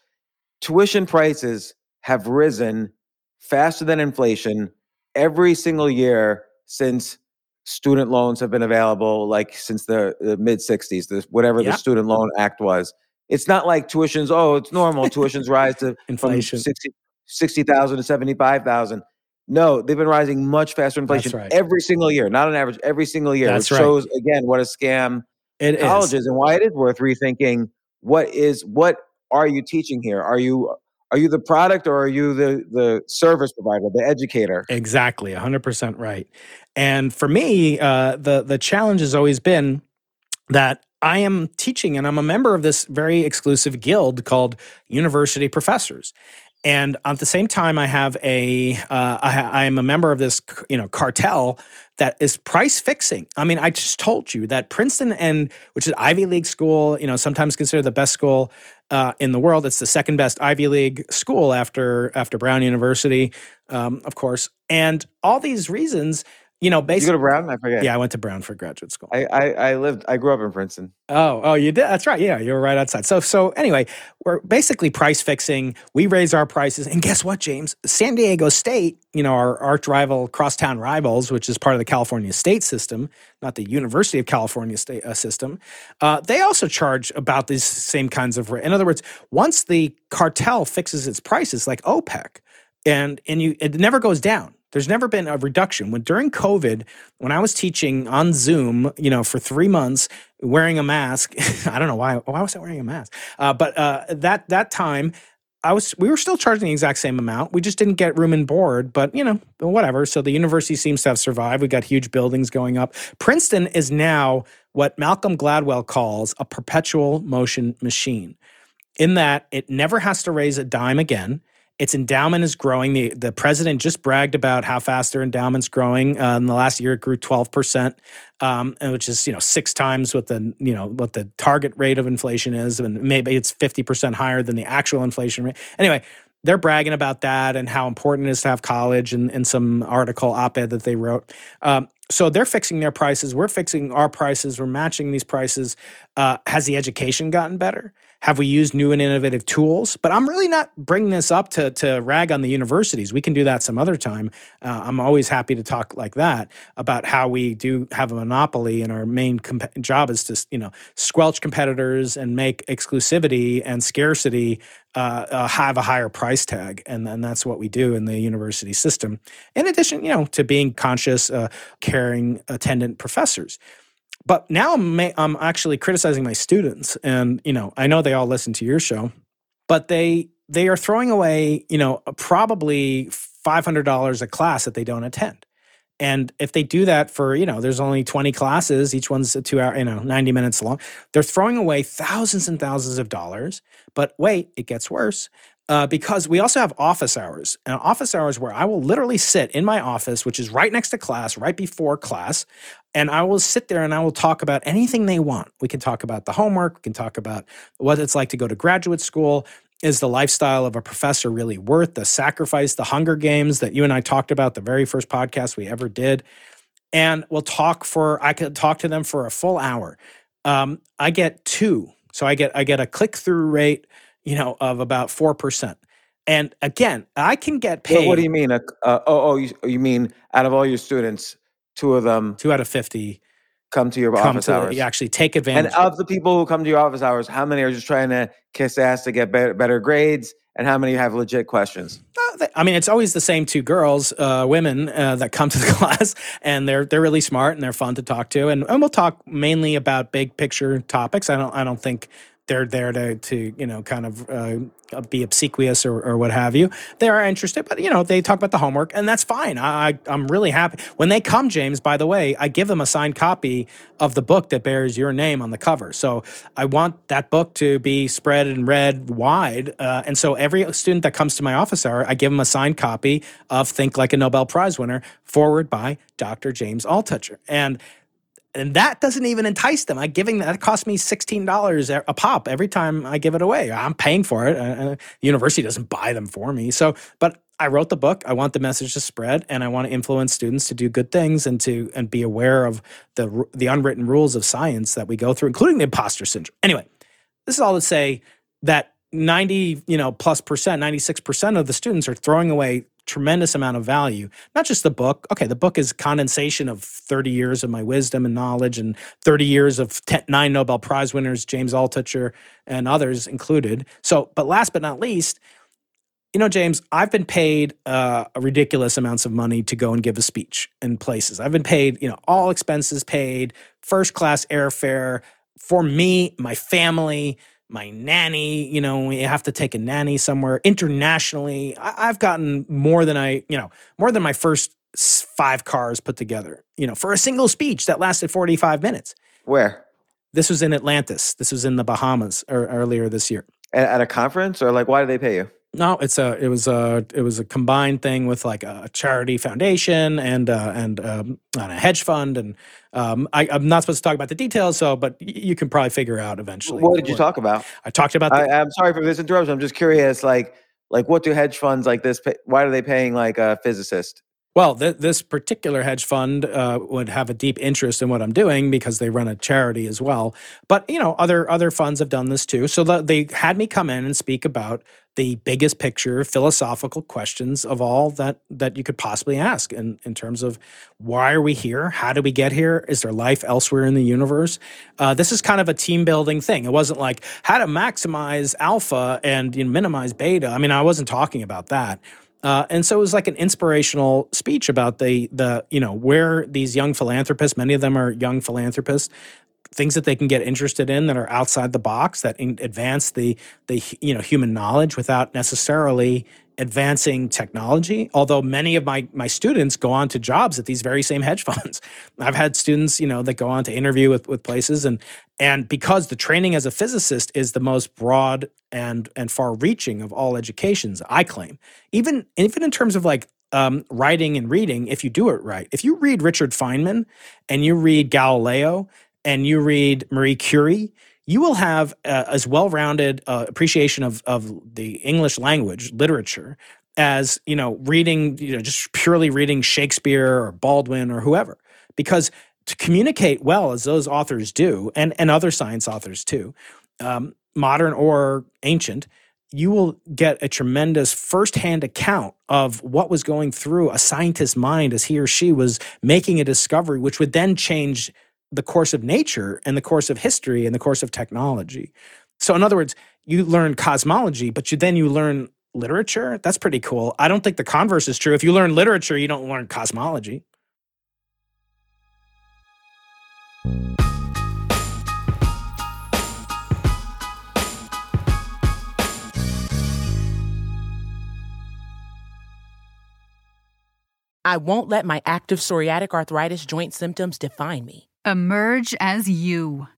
Tuition prices have risen faster than inflation every single year since student loans have been available, like since the, the mid-sixties, the, whatever yeah. the Student Loan Act was. It's not like tuitions, oh, it's normal. Tuitions rise to inflation. From sixty thousand to seventy-five thousand. No, they've been rising much faster inflation right. every single year, not on average, every single year. That's which right. shows, again, what a scam it college is. is and why it is worth rethinking what is what are you teaching here? Are you are you the product or are you the, the service provider, the educator? Exactly, one hundred percent right. And for me, uh, the the challenge has always been that I am teaching and I'm a member of this very exclusive guild called University Professors. And at the same time, I have a, uh, I, I'm a member of this, you know, cartel that is price fixing. I mean, I just told you that Princeton, and which is Ivy League school, you know, sometimes considered the best school uh, in the world. It's the second best Ivy League school after after Brown University, um, of course. And all these reasons, you know, basically. You go to Brown? I forget. Yeah, I went to Brown for graduate school. I, I, I lived, I grew up in Princeton. Oh, oh, you did? That's right. Yeah, you were right outside. So, so anyway, we're basically price fixing. We raise our prices. And guess what, James? San Diego State, you know, our arch rival, crosstown rivals, which is part of the California state system, not the University of California state uh, system, uh, they also charge about these same kinds of rates. In other words, once the cartel fixes its prices, like OPEC, and, and you, it never goes down. There's never been a reduction. When during COVID, when I was teaching on Zoom, you know, for three months, wearing a mask, I don't know why. Why was I wearing a mask? Uh, but uh, that that time, I was we were still charging the exact same amount. We just didn't get room and board. But you know, whatever. So the university seems to have survived. We got huge buildings going up. Princeton is now what Malcolm Gladwell calls a perpetual motion machine, in that it never has to raise a dime again. Its endowment is growing. The, the president just bragged about how fast their endowment's growing. Uh, in the last year, it grew twelve percent, um, which is, you know, six times what the, you know, what the target rate of inflation is. And maybe it's fifty percent higher than the actual inflation rate. Anyway, they're bragging about that and how important it is to have college and, and some article op-ed that they wrote. Um, so they're fixing their prices. We're fixing our prices. We're matching these prices. Uh, has the education gotten better? Have we used new and innovative tools? But I'm really not bringing this up to, to rag on the universities. We can do that some other time. Uh, I'm always happy to talk like that about how we do have a monopoly and our main comp- job is to, you know, squelch competitors and make exclusivity and scarcity Uh, uh, have a higher price tag, and then that's what we do in the university system. In addition, you know, to being conscious, uh, caring, attendant professors. But now I'm, ma- I'm actually criticizing my students, and you know, I know they all listen to your show, but they they are throwing away, you know, probably five hundred dollars a class that they don't attend. And if they do that for, you know, there's only twenty classes, each one's a two hour, you know, ninety minutes long, they're throwing away thousands and thousands of dollars. But wait, it gets worse uh, because we also have office hours, and office hours where I will literally sit in my office, which is right next to class, right before class. And I will sit there and I will talk about anything they want. We can talk about the homework. We can talk about what it's like to go to graduate school. Is the lifestyle of a professor really worth the sacrifice, the Hunger Games that you and I talked about the very first podcast we ever did? And we'll talk for, I could talk to them for a full hour. Um, I get two. So I get I get a click-through rate, you know, of about four percent. And again, I can get paid. So what do you mean? Uh, uh, oh, oh you, you mean out of all your students, two of them. Two out of fifty. Come to your come office to, hours. You actually take advantage. And of the people who come to your office hours, how many are just trying to kiss ass to get better, better grades, and how many have legit questions? I mean, it's always the same two girls, uh, women uh, that come to the class, and they're they're really smart and they're fun to talk to, and, and we'll talk mainly about big picture topics. I don't I don't think they're there to to you know kind of uh, be obsequious or, or what have you. They are interested, but you know they talk about the homework, and that's fine. I, I I'm really happy when they come, James. By the way, I give them a signed copy of the book that bears your name on the cover. So I want that book to be spread and read wide. Uh, and so every student that comes to my office hour, I give them a signed copy of Think Like a Nobel Prize Winner, forward by Doctor James Altucher, and and that doesn't even entice them. I giving that cost me sixteen dollars a pop every time I give it away. I'm paying for it. Uh, the university doesn't buy them for me. So, but I wrote the book. I want the message to spread, and I want to influence students to do good things and to and be aware of the the unwritten rules of science that we go through, including the imposter syndrome. Anyway, this is all to say that ninety, you know, plus percent, ninety-six percent of the students are throwing away tremendous amount of value, not just the book. Okay, the book is condensation of thirty years of my wisdom and knowledge and thirty years of nine Nobel Prize winners, James Altucher and others included. So, but last but not least, you know, James, I've been paid uh, ridiculous amounts of money to go and give a speech in places. I've been paid, you know, all expenses paid, first class airfare for me, my family, my nanny, you know, we have to take a nanny somewhere internationally. I, I've gotten more than I, you know, more than my first five cars put together, you know, for a single speech that lasted forty-five minutes. Where? This was in Atlantis. This was in the Bahamas or, earlier this year. At, at a conference, or like, why do they pay you? No, it's a, it was a, it was a combined thing with like a charity foundation and, uh, and, um, and a hedge fund. And, um, I, I'm not supposed to talk about the details, so, but you can probably figure out eventually. What did you talk about? I talked about, the, I, I'm sorry for this interruption. I'm just curious, like, like what do hedge funds like this pay? Why are they paying like a physicist? Well, th- this particular hedge fund uh, would have a deep interest in what I'm doing because they run a charity as well. But, you know, other other funds have done this too. So th- they had me come in and speak about the biggest picture philosophical questions of all that that you could possibly ask in, in terms of why are we here? How do we get here? Is there life elsewhere in the universe? Uh, this is kind of a team building thing. It wasn't like how to maximize alpha and, you know, minimize beta. I mean, I wasn't talking about that. Uh, and so it was like an inspirational speech about the, the you know, where these young philanthropists, many of them are young philanthropists, things that they can get interested in that are outside the box that in, advance the, the, you know, human knowledge without necessarily advancing technology. Although many of my, my students go on to jobs at these very same hedge funds. I've had students, you know, that go on to interview with, with places and, and because the training as a physicist is the most broad and, and far reaching of all educations, I claim, even, even in terms of like um, writing and reading, if you do it right, if you read Richard Feynman and you read Galileo and you read Marie Curie, you will have uh, as well-rounded uh, appreciation of, of the English language, literature, as, you know, reading, you know, just purely reading Shakespeare or Baldwin or whoever. Because to communicate well, as those authors do, and, and other science authors too, um, modern or ancient, you will get a tremendous firsthand account of what was going through a scientist's mind as he or she was making a discovery, which would then change the course of nature and the course of history and the course of technology. So in other words, you learn cosmology, but you then you learn literature. That's pretty cool. I don't think the converse is true. If you learn literature, you don't learn cosmology. I won't let my active psoriatic arthritis joint symptoms define me. Emerge as you.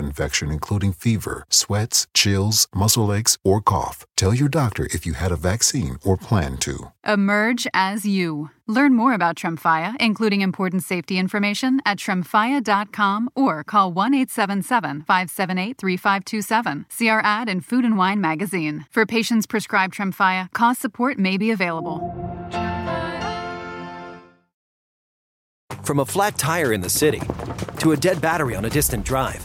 infection, including fever, sweats, chills, muscle aches, or cough. Tell your doctor if you had a vaccine or plan to. Emerge as you. Learn more about Tremfya, including important safety information, at tremfya dot com or call one eight seven seven, five seven eight, three five two seven. See our ad in Food and Wine magazine. For patients prescribed Tremfya, cost support may be available. From a flat tire in the city to a dead battery on a distant drive,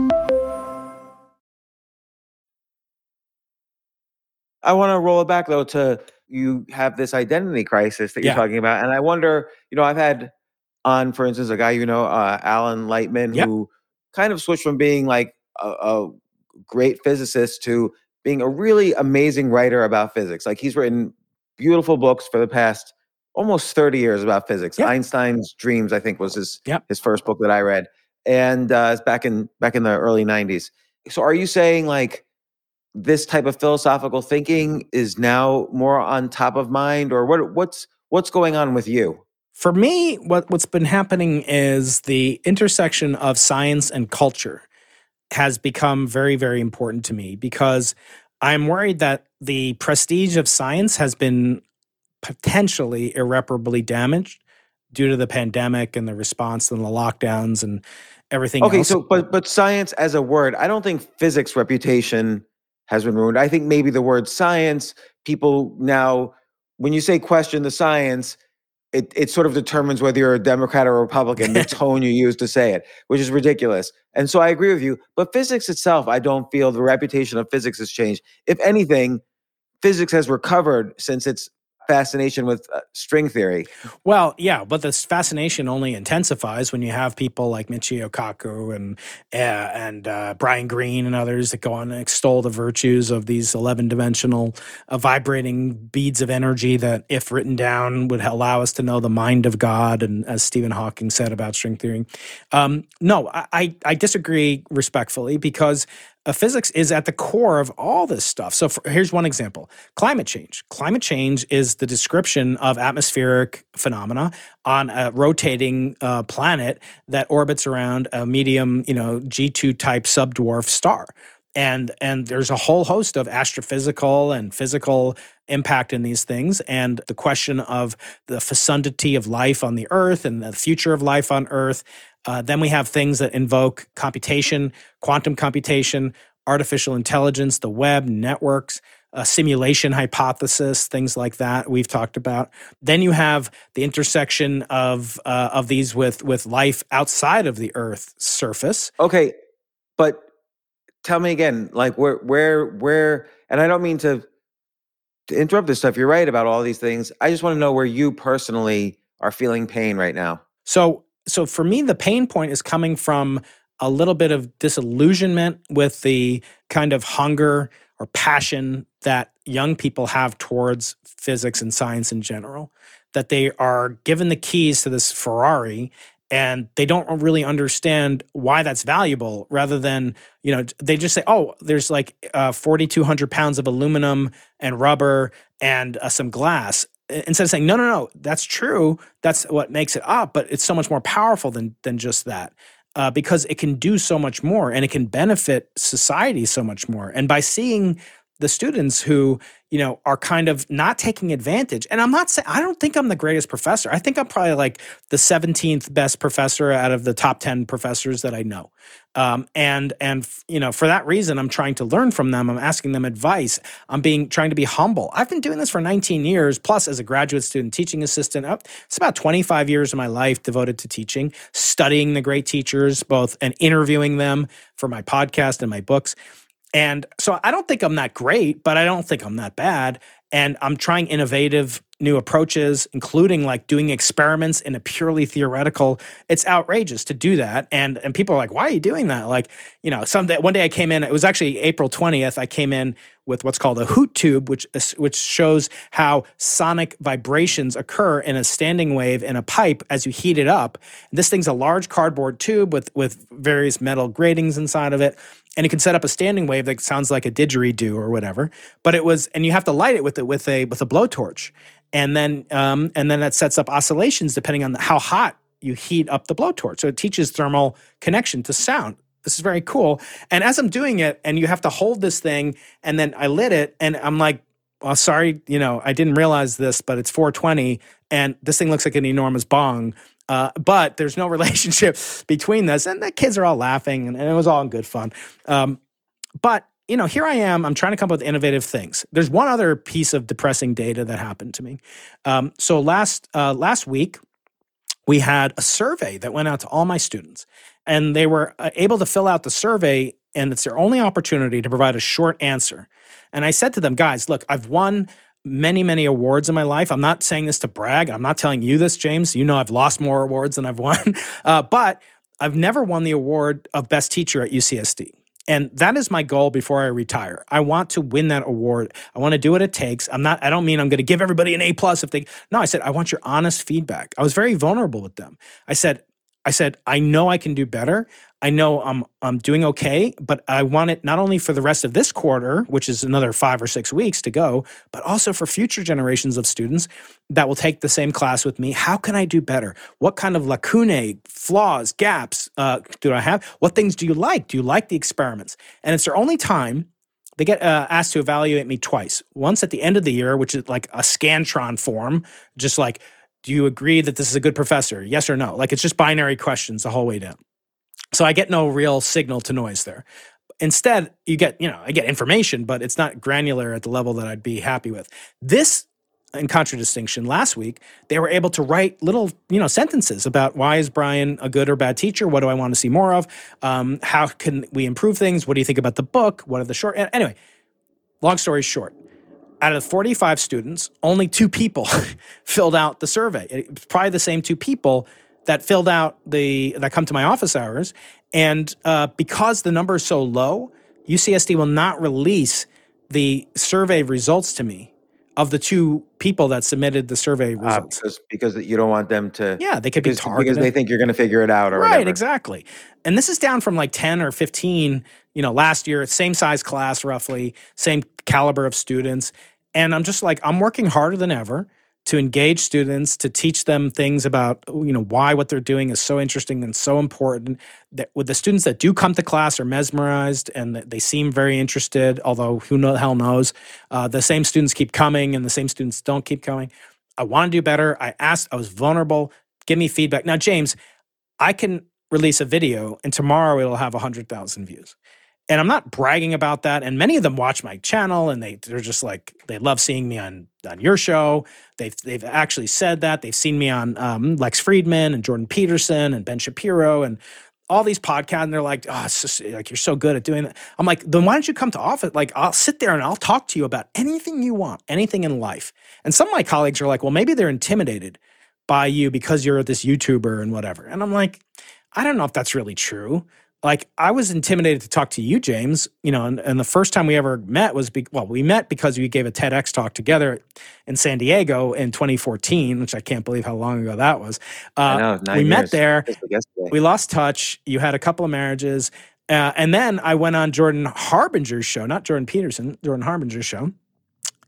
I want to roll it back, though, to you have this identity crisis that you're yeah. talking about. And I wonder, you know, I've had on, for instance, a guy, you know, uh, Alan Lightman, yep. who kind of switched from being like a, a great physicist to being a really amazing writer about physics. Like, he's written beautiful books for the past almost thirty years about physics. Yep. Einstein's Dreams, I think, was his yep. his first book that I read. And uh, it's back in back in the early nineties. So are you saying, like, this type of philosophical thinking is now more on top of mind, or what what's what's going on with you? For me, what, what's been happening is the intersection of science and culture has become very, very important to me, because I'm worried that the prestige of science has been potentially irreparably damaged due to the pandemic and the response and the lockdowns and everything okay, else. Okay, so but but science as a word, I don't think physics reputation has been ruined. I think maybe the word science, people now, when you say question the science, it, it sort of determines whether you're a Democrat or a Republican, the tone you use to say it, which is ridiculous. And so I agree with you. But physics itself, I don't feel the reputation of physics has changed. If anything, physics has recovered since its fascination with uh, string theory. Well, yeah, but this fascination only intensifies when you have people like Michio Kaku and uh, and uh, Brian Greene and others that go on and extol the virtues of these eleven-dimensional uh, vibrating beads of energy that, if written down, would allow us to know the mind of God, and as Stephen Hawking said about string theory. Um, no, I, I disagree respectfully, because Uh, physics is at the core of all this stuff. So for, here's one example. Climate change. Climate change is the description of atmospheric phenomena on a rotating uh, planet that orbits around a medium, you know, G two type subdwarf star. And and there's a whole host of astrophysical and physical impact in these things, and the question of the fecundity of life on the Earth and the future of life on Earth. Uh, then we have things that invoke computation, quantum computation, artificial intelligence, the web, networks, a simulation hypothesis, things like that we've talked about. Then you have the intersection of uh, of these with with life outside of the Earth's surface. Okay, but tell me again, like where where where? And I don't mean to, to interrupt this stuff. You're right about all these things. I just want to know where you personally are feeling pain right now. So. So for me, the pain point is coming from a little bit of disillusionment with the kind of hunger or passion that young people have towards physics and science in general, that they are given the keys to this Ferrari and they don't really understand why that's valuable, rather than, you know, they just say, oh, there's like uh, forty-two hundred pounds of aluminum and rubber and uh, some glass. Instead of saying, no, no, no, that's true, that's what makes it up, but it's so much more powerful than than just that, uh, because it can do so much more, and it can benefit society so much more. And by seeing the students who, you know, are kind of not taking advantage, and I'm not saying, I don't think I'm the greatest professor. I think I'm probably like the seventeenth best professor out of the top ten professors that I know. Um, and, and you know, for that reason, I'm trying to learn from them. I'm asking them advice. I'm being, trying to be humble. I've been doing this for nineteen years, plus as a graduate student, teaching assistant. Oh, it's about twenty-five years of my life devoted to teaching, studying the great teachers, both and interviewing them for my podcast and my books. And so I don't think I'm that great, but I don't think I'm that bad. And I'm trying innovative new approaches, including like doing experiments in a purely theoretical. It's outrageous to do that. And and people are like, why are you doing that? Like, you know, someday, one day I came in, it was actually April twentieth, I came in with what's called a Hoot tube, which, which shows how sonic vibrations occur in a standing wave in a pipe as you heat it up. And this thing's a large cardboard tube with, with various metal gratings inside of it. And it can set up a standing wave that sounds like a didgeridoo or whatever. But it was, and you have to light it with it with a with a blowtorch, and then um, and then that sets up oscillations depending on how hot you heat up the blowtorch. So it teaches thermal connection to sound. This is very cool. And as I'm doing it, and you have to hold this thing, and then I lit it, and I'm like, well, sorry, you know, I didn't realize this, but it's four twenty, and this thing looks like an enormous bong. Uh, but there's no relationship between this, and the kids are all laughing, and, and it was all in good fun. Um, but, you know, here I am. I'm trying to come up with innovative things. There's one other piece of depressing data that happened to me. Um, so last uh, last week, we had a survey that went out to all my students, and they were able to fill out the survey and it's their only opportunity to provide a short answer. And I said to them, guys, look, I've won many, many awards in my life. I'm not saying this to brag. I'm not telling you this, James. You know I've lost more awards than I've won. Uh, but I've never won the award of best teacher at U C S D. And that is my goal before I retire. I want to win that award. I want to do what it takes. I'm not, I don't mean I'm going to give everybody an A plus if they, no, I said, I want your honest feedback. I was very vulnerable with them. I said, I said, I know I can do better. I know I'm I'm doing okay, but I want it not only for the rest of this quarter, which is another five or six weeks to go, but also for future generations of students that will take the same class with me. How can I do better? What kind of lacunae, flaws, gaps uh, do I have? What things do you like? Do you like the experiments? And it's their only time. They get uh, asked to evaluate me twice. Once at the end of the year, which is like a Scantron form, just like, do you agree that this is a good professor? Yes or no? Like, it's just binary questions the whole way down. So I get no real signal to noise there. Instead, you get, you know, I get information, but it's not granular at the level that I'd be happy with. This, in contradistinction, last week, they were able to write little, you know, sentences about why is Brian a good or bad teacher? What do I want to see more of? Um, how can we improve things? What do you think about the book? What are the short? Anyway, long story short. Out of forty-five students, only two people filled out the survey. It's probably the same two people that filled out the, that come to my office hours. And uh, because the number is so low, U C S D will not release the survey results to me of the two people that submitted the survey results. Uh, because, because you don't want them to... Yeah, they could because, be targeted. Because they think you're going to figure it out or right, whatever. Right, exactly. And this is down from like ten or fifteen, you know, last year, same size class roughly, same caliber of students. And I'm just like, I'm working harder than ever to engage students, to teach them things about, you know, why what they're doing is so interesting and so important. That with the students that do come to class are mesmerized and they seem very interested, although who the hell knows. Uh, the same students keep coming and the same students don't keep coming. I want to do better. I asked, I was vulnerable. Give me feedback. Now, James, I can release a video and tomorrow it'll have one hundred thousand views. And I'm not bragging about that. And many of them watch my channel and they, they're just like, they love seeing me on, on your show. They've, they've actually said that. They've seen me on um, Lex Friedman and Jordan Peterson and Ben Shapiro and all these podcasts. And they're like, oh, it's just, like, you're so good at doing that. I'm like, then why don't you come to office? Like, I'll sit there and I'll talk to you about anything you want, anything in life. And some of my colleagues are like, well, maybe they're intimidated by you because you're this YouTuber and whatever. And I'm like, I don't know if that's really true. Like, I was intimidated to talk to you, James, you know, and, and the first time we ever met was, be, well, we met because we gave a TEDx talk together in San Diego in twenty fourteen, which I can't believe how long ago that was. Uh, I know, nine we years. met there, we lost touch, you had a couple of marriages, uh, and then I went on Jordan Harbinger's show, not Jordan Peterson, Jordan Harbinger's show,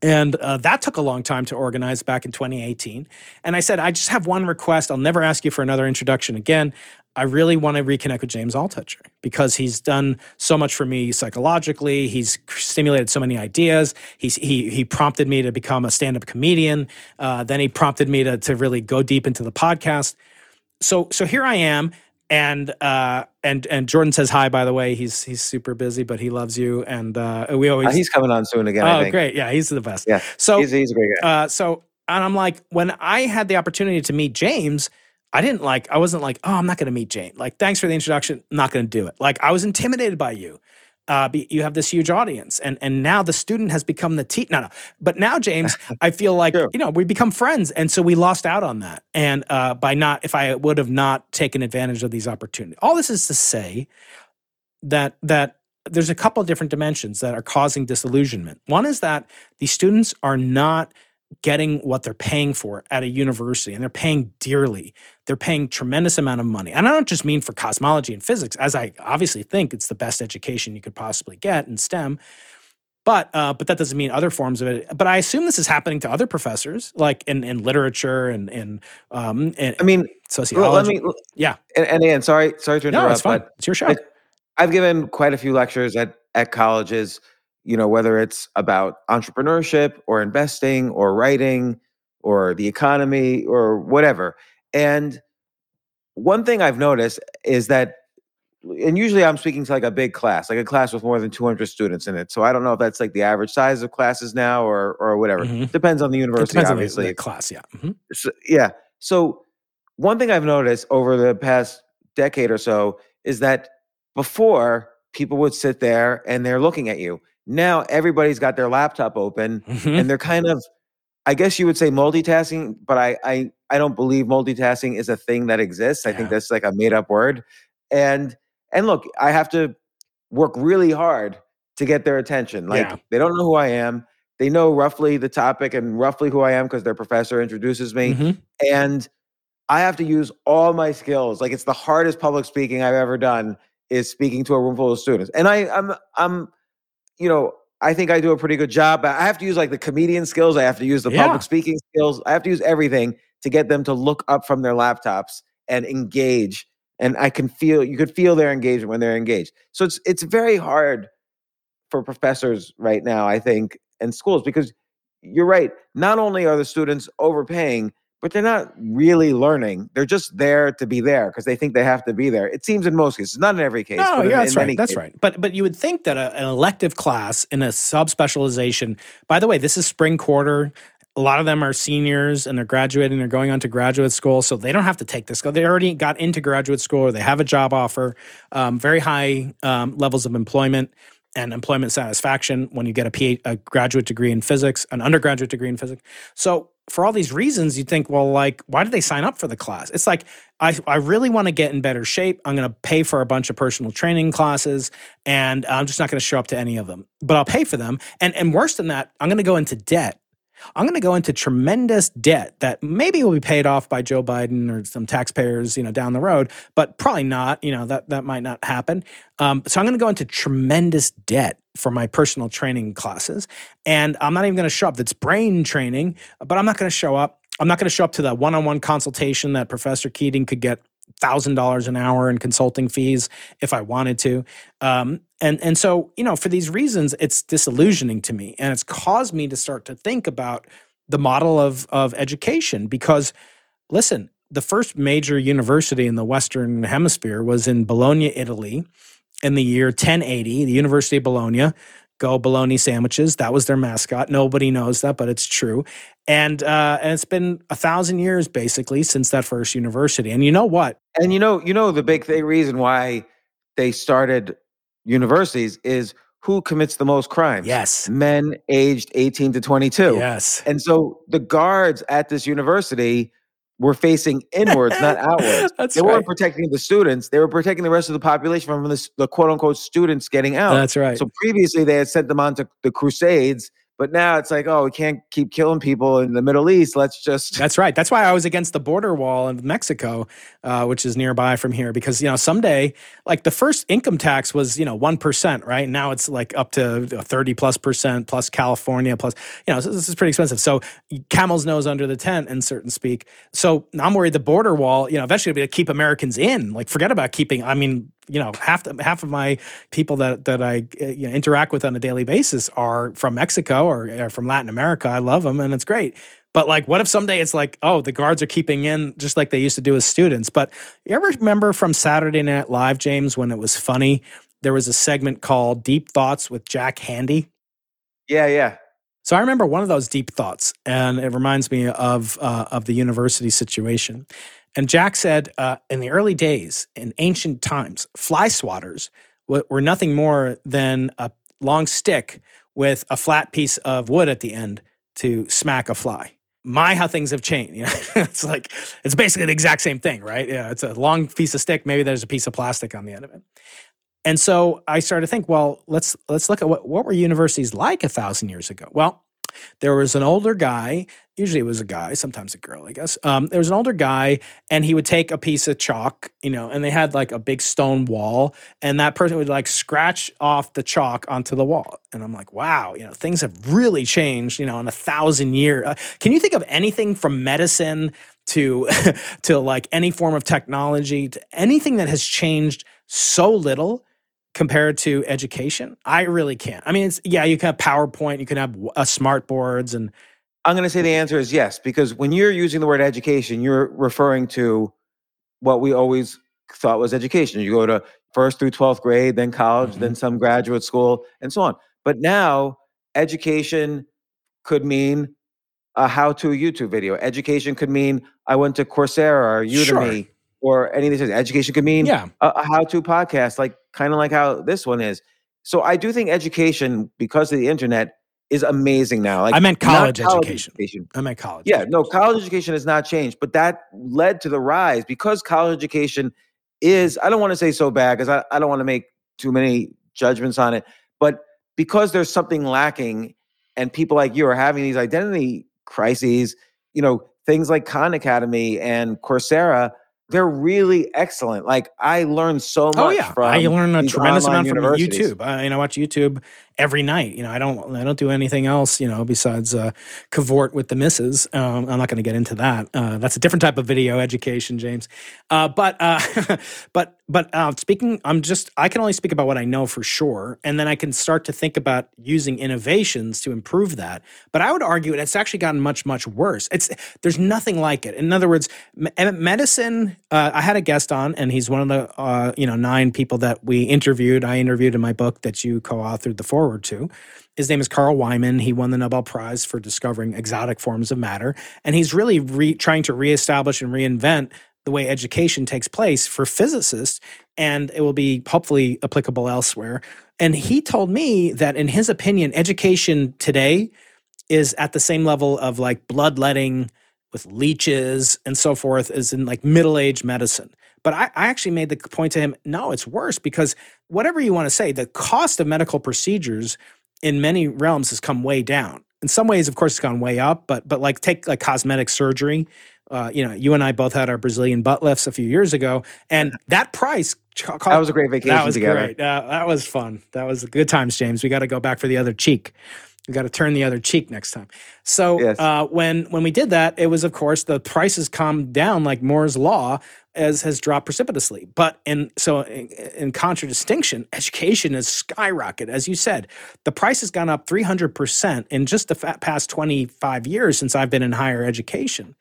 and uh, that took a long time to organize back in twenty eighteen, and I said, I just have one request, I'll never ask you for another introduction again. I really want to reconnect with James Altucher because he's done so much for me psychologically. He's stimulated so many ideas. He's, he he prompted me to become a stand-up comedian. Uh, then he prompted me to to really go deep into the podcast. So so here I am, and uh, and and Jordan says hi. By the way, he's he's super busy, but he loves you, and uh, we always. Uh, he's coming on soon again. Oh, I think. Great! Yeah, he's the best. Yeah, so he's, he's a great guy. Uh, so and I'm like, when I had the opportunity to meet James. I didn't like, I wasn't like, oh, I'm not going to meet Jane. Like, thanks for the introduction. I'm not going to do it. Like, I was intimidated by you. Uh, be, you have this huge audience. And and now the student has become the teacher. No, no. But now, James, I feel like, sure. you know, we become friends. And so we lost out on that. And uh, by not, if I would have not taken advantage of these opportunities. All this is to say that that there's a couple of different dimensions that are causing disillusionment. One is that the students are not getting what they're paying for at a university, and they're paying dearly. They're paying tremendous amount of money. And I don't just mean for cosmology and physics, as I obviously think it's the best education you could possibly get in STEM, but uh, but that doesn't mean other forms of it. But I assume this is happening to other professors, like in, in literature and in, um, in I mean, sociology. Well, me, yeah. And, and Ann, sorry, sorry to interrupt. No, it's fine. But it's your show. I, I've given quite a few lectures at, at colleges, you know, whether it's about entrepreneurship or investing or writing or the economy or whatever. And one thing I've noticed is that, and usually I'm speaking to like a big class, like a class with more than two hundred students in it. So I don't know if that's like the average size of classes now or or whatever. Mm-hmm. Depends on the university, depends obviously. On the class, yeah. Mm-hmm. So, yeah. So one thing I've noticed over the past decade or so is that before people would sit there and they're looking at you. Now everybody's got their laptop open mm-hmm. and they're kind of, I guess you would say multitasking, but I I, I don't believe multitasking is a thing that exists. Yeah. I think that's like a made up word. And and look, I have to work really hard to get their attention. Like yeah. they don't know who I am. They know roughly the topic and roughly who I am because their professor introduces me. Mm-hmm. And I have to use all my skills. Like it's the hardest public speaking I've ever done is speaking to a room full of students. And I, I'm, I'm, you know, I think I do a pretty good job. I have to use like the comedian skills. I have to use the yeah. public speaking skills. I have to use everything to get them to look up from their laptops and engage. And I can feel, you could feel their engagement when they're engaged. So it's, it's very hard for professors right now, I think, and schools, because you're right. Not only are the students overpaying, but they're not really learning. They're just there to be there because they think they have to be there. It seems in most cases, not in every case. No, but yeah, in, that's in right. Many that's cases. Right. But but you would think that a, an elective class in a subspecialization. By the way, this is spring quarter. A lot of them are seniors and they're graduating. They're going on to graduate school, so they don't have to take this. They already got into graduate school, or they have a job offer. Um, very high um, levels of employment and employment satisfaction when you get a, P- a graduate degree in physics, an undergraduate degree in physics. So. For all these reasons, you think, well, like, why did they sign up for the class? It's like, I, I really want to get in better shape. I'm going to pay for a bunch of personal training classes, and I'm just not going to show up to any of them. But I'll pay for them. And and worse than that, I'm going to go into debt. I'm going to go into tremendous debt that maybe will be paid off by Joe Biden or some taxpayers, you know, down the road, but probably not. You know, that that might not happen. Um, so I'm going to go into tremendous debt for my personal training classes, and I'm not even going to show up. That's brain training, but I'm not going to show up. I'm not going to show up to that one-on-one consultation that Professor Keating could get one thousand dollars an hour in consulting fees if I wanted to. Um, and and so, you know, for these reasons, it's disillusioning to me. And it's caused me to start to think about the model of, of education because, listen, the first major university in the Western Hemisphere was in Bologna, Italy, in the year ten eighty, the University of Bologna. Go bologna sandwiches. That was their mascot. Nobody knows that, but it's true. And uh, and it's been a thousand years basically since that first university. And you know what? And you know, you know the big thing, reason why they started universities is who commits the most crimes? Yes, men aged eighteen to twenty-two. Yes, and so the guards at this university were facing inwards, not outwards. That's they right. weren't protecting the students. They were protecting the rest of the population from the, the quote-unquote students getting out. That's right. So previously they had sent them on to the Crusades, but now it's like, oh, we can't keep killing people in the Middle East. Let's just... That's right. That's why I was against the border wall in Mexico, uh, which is nearby from here, because, you know, someday, like the first income tax was, you know, one percent, right? Now it's like up to thirty plus percent, plus California, plus, you know, so this is pretty expensive. So camel's nose under the tent, in certain speak. So I'm worried the border wall, you know, eventually it'll be to keep Americans in. Like forget about keeping, I mean... You know, half the, half of my people that that I you know, interact with on a daily basis are from Mexico or, or from Latin America. I love them, and it's great. But like, what if someday it's like, oh, the guards are keeping in just like they used to do as students? But you ever remember from Saturday Night Live, James, when it was funny? There was a segment called Deep Thoughts with Jack Handy. Yeah, yeah. So I remember one of those deep thoughts, and it reminds me of uh, of the university situation. And Jack said, uh, in the early days, in ancient times, fly swatters were nothing more than a long stick with a flat piece of wood at the end to smack a fly. My, how things have changed. You know? It's like, it's basically the exact same thing, right? Yeah, it's a long piece of stick. Maybe there's a piece of plastic on the end of it. And so I started to think, well, let's let's look at what, what were universities like a thousand years ago? Well, there was an older guy, usually it was a guy, sometimes a girl, I guess. Um, there was an older guy, and he would take a piece of chalk, you know, and they had like a big stone wall, and that person would like scratch off the chalk onto the wall. And I'm like, wow, you know, things have really changed, you know, in a thousand years. Uh, can you think of anything from medicine to to like any form of technology, to anything that has changed so little compared to education? I really can't. I mean, it's, yeah, you can have PowerPoint, you can have uh, smart boards, and I'm going to say the answer is yes, because when you're using the word education, you're referring to what we always thought was education. You go to first through twelfth grade, then college, mm-hmm. then some graduate school, and so on. But now, education could mean a how-to YouTube video. Education could mean I went to Coursera or Udemy. Sure. Or any of these things. Education could mean yeah. a, a how-to podcast. Like kind of like how this one is. So I do think education, because of the internet, is amazing now. Like, I meant college, college education. education. I meant college. Yeah, education. no, college education has not changed, but that led to the rise because college education is, I don't want to say so bad because I, I don't want to make too many judgments on it, but because there's something lacking and people like you are having these identity crises, you know, things like Khan Academy and Coursera, they're really excellent. Like, I learned so much. Oh, yeah. from I learned a tremendous amount from YouTube. I, you know, I watch YouTube every night. You know, I don't, I don't do anything else. You know, besides uh, cavort with the missus. Um, I'm not going to get into that. Uh, that's a different type of video education, James. Uh, but, uh, but, but uh, speaking, I'm just, I can only speak about what I know for sure, and then I can start to think about using innovations to improve that. But I would argue it's actually gotten much, much worse. It's there's nothing like it. In other words, medicine. Uh, I had a guest on, and he's one of the uh, you know nine people that we interviewed. I interviewed in my book that you co-authored the foreword to. His name is Carl Wyman. He won the Nobel Prize for discovering exotic forms of matter, and he's really re- trying to reestablish and reinvent the way education takes place for physicists, and it will be hopefully applicable elsewhere. And he told me that, in his opinion, education today is at the same level of like bloodletting with leeches and so forth is in like middle-aged medicine. But I, I actually made the point to him, no, it's worse, because whatever you want to say, the cost of medical procedures in many realms has come way down. In some ways, of course, it's gone way up, but but like take like cosmetic surgery. Uh, you know, you and I both had our Brazilian butt lifts a few years ago, and that price. Cost, that was a great vacation that was together. Great. Uh, that was fun. That was good times, James. We got to go back for the other cheek. You got to turn the other cheek next time. So yes. uh, when when we did that, it was, of course, the prices calmed down like Moore's Law as has dropped precipitously. But in, so in, in contradistinction, education has skyrocketed. As you said, the price has gone up three hundred percent in just the fa- past twenty-five years since I've been in higher education.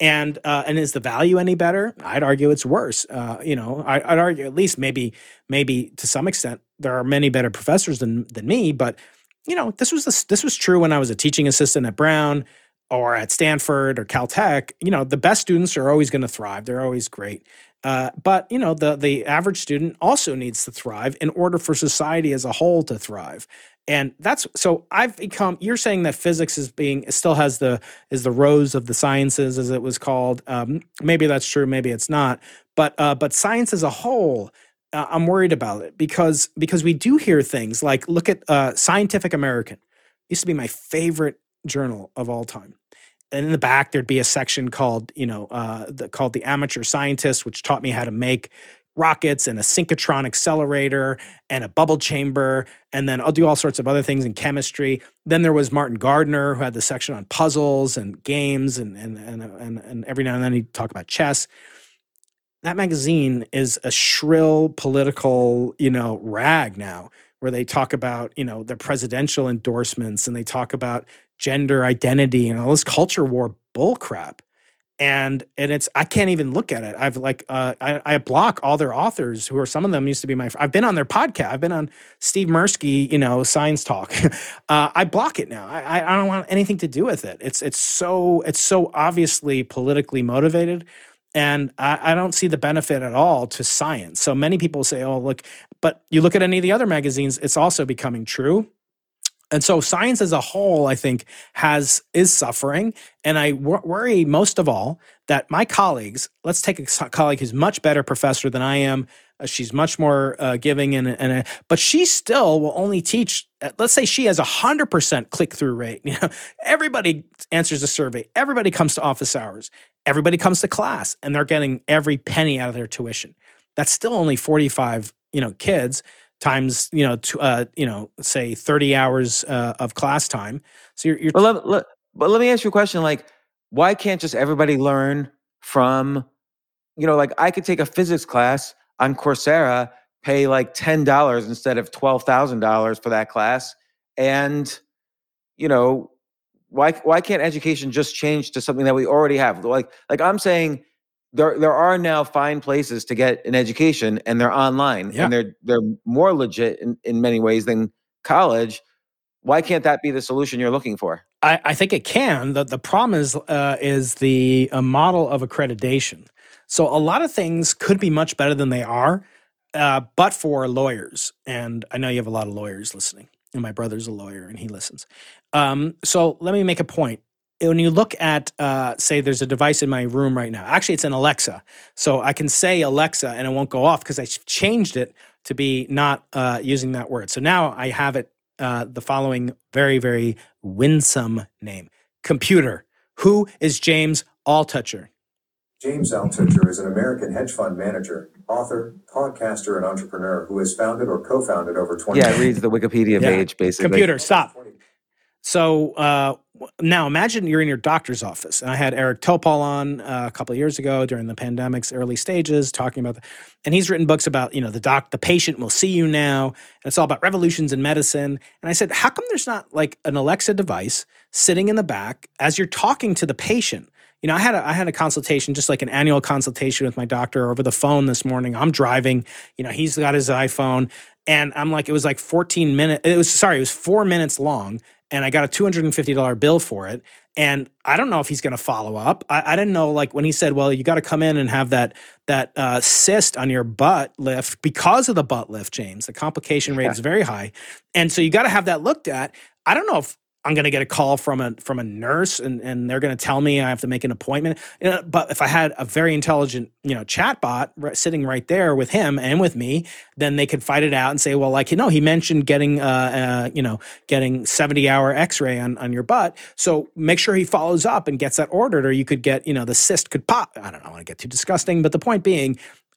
And uh, and is the value any better? I'd argue it's worse. Uh, you know, I, I'd argue at least maybe maybe to some extent there are many better professors than than me, but you know, this was this, this was true when I was a teaching assistant at Brown or at Stanford or Caltech. You know, the best students are always going to thrive. They're always great. Uh, but, you know, the the average student also needs to thrive in order for society as a whole to thrive. And that's so I've become you're saying that physics is being still has the is the rose of the sciences, as it was called. Um, maybe that's true. Maybe it's not. But uh, but science as a whole, Uh, I'm worried about it because because we do hear things like, look at uh, Scientific American. Used to be my favorite journal of all time. And in the back, there'd be a section called, you know, uh, the, called The Amateur Scientist, which taught me how to make rockets and a synchrotron accelerator and a bubble chamber. And then I'll do all sorts of other things in chemistry. Then there was Martin Gardner, who had the section on puzzles and games. And, and, and, and, and every now and then he'd talk about chess. That magazine is a shrill political, you know, rag now, where they talk about, you know, their presidential endorsements and they talk about gender identity and all this culture war bullcrap. And and it's I can't even look at it. I've like uh, I, I block all their authors who are some of them used to be my. I've been on their podcast. I've been on Steve Mirsky, you know, Science Talk. uh, I block it now. I I don't want anything to do with it. It's it's so it's so obviously politically motivated. And I, I don't see the benefit at all to science. So many people say, oh, look, but you look at any of the other magazines, it's also becoming true. And so science as a whole, I think, has is suffering. And I wor- worry most of all that my colleagues, let's take a colleague who's much better professor than I am. Uh, she's much more uh, giving, and, and uh, but she still will only teach, let's say she has a one hundred percent click-through rate. You know, everybody answers a survey. Everybody comes to office hours. Everybody comes to class, and they're getting every penny out of their tuition. That's still only forty-five, you know, kids times, you know, to, uh, you know, say thirty hours uh, of class time. So you're. you're but, let, let, but let me ask you a question: like, why can't just everybody learn from, you know, like I could take a physics class on Coursera, pay like ten dollars instead of twelve thousand dollars for that class, and, you know. Why why can't education just change to something that we already have? Like like I'm saying, there there are now fine places to get an education, and they're online, yeah. and they're they're more legit in, in many ways than college. Why can't that be the solution you're looking for? I, I think it can. The the problem is uh, is the a model of accreditation. So a lot of things could be much better than they are. uh, but for lawyers. And I know you have a lot of lawyers listening. And my brother's a lawyer, and he listens. Um, so let me make a point. When you look at, uh, say, there's a device in my room right now. Actually, it's an Alexa. So I can say Alexa, and it won't go off because I changed it to be not uh, using that word. So now I have it uh, the following very, very winsome name. Computer. Who is James Altucher? James Altucher is an American hedge fund manager, author, podcaster, and entrepreneur who has founded or co-founded over twenty. Yeah, it reads the Wikipedia yeah. page, basically. Computer, stop. So uh, now imagine you're in your doctor's office. And I had Eric Topol on uh, a couple of years ago during the pandemic's early stages talking about that. And he's written books about, you know, the doc, the patient will see you now. And it's all about revolutions in medicine. And I said, how come there's not like an Alexa device sitting in the back as you're talking to the patient? You know, I had a, I had a consultation, just like an annual consultation with my doctor over the phone this morning. I'm driving, you know, he's got his iPhone. And I'm like, it was like fourteen minutes. It was, sorry, it was four minutes long. And I got a two hundred fifty dollars bill for it. And I don't know if he's going to follow up. I, I didn't know, like, when he said, well, you got to come in and have that that uh, cyst on your butt lift because of the butt lift, James. The complication rate yeah. is very high. And so you got to have that looked at. I don't know if I'm going to get a call from a from a nurse and, and they're going to tell me I have to make an appointment. You know, but if I had a very intelligent, you know, chat bot r- sitting right there with him and with me, then they could fight it out and say, well, like, you know, he mentioned getting, uh, uh, you know, getting seventy hour x-ray on, on your butt. So make sure he follows up and gets that ordered, or you could get, you know, the cyst could pop. I don't know, I want to get too disgusting, but the point being,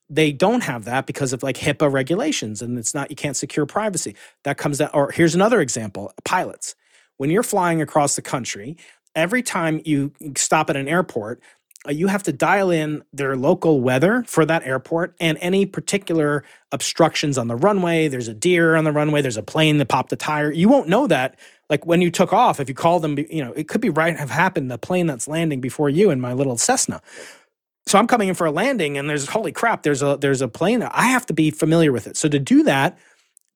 they don't have that because of like HIPAA regulations, and it's not, you can't secure privacy. That comes down, or here's another example, pilots. When you're flying across the country, every time you stop at an airport, uh, you have to dial in their local weather for that airport and any particular obstructions on the runway. There's a deer on the runway. There's a plane that popped a tire. You won't know that. Like when you took off, if you call them, you know, it could be right have happened, the plane that's landing before you in my little Cessna. So I'm coming in for a landing and there's, holy crap, there's a there's a plane. I have to be familiar with it. So to do that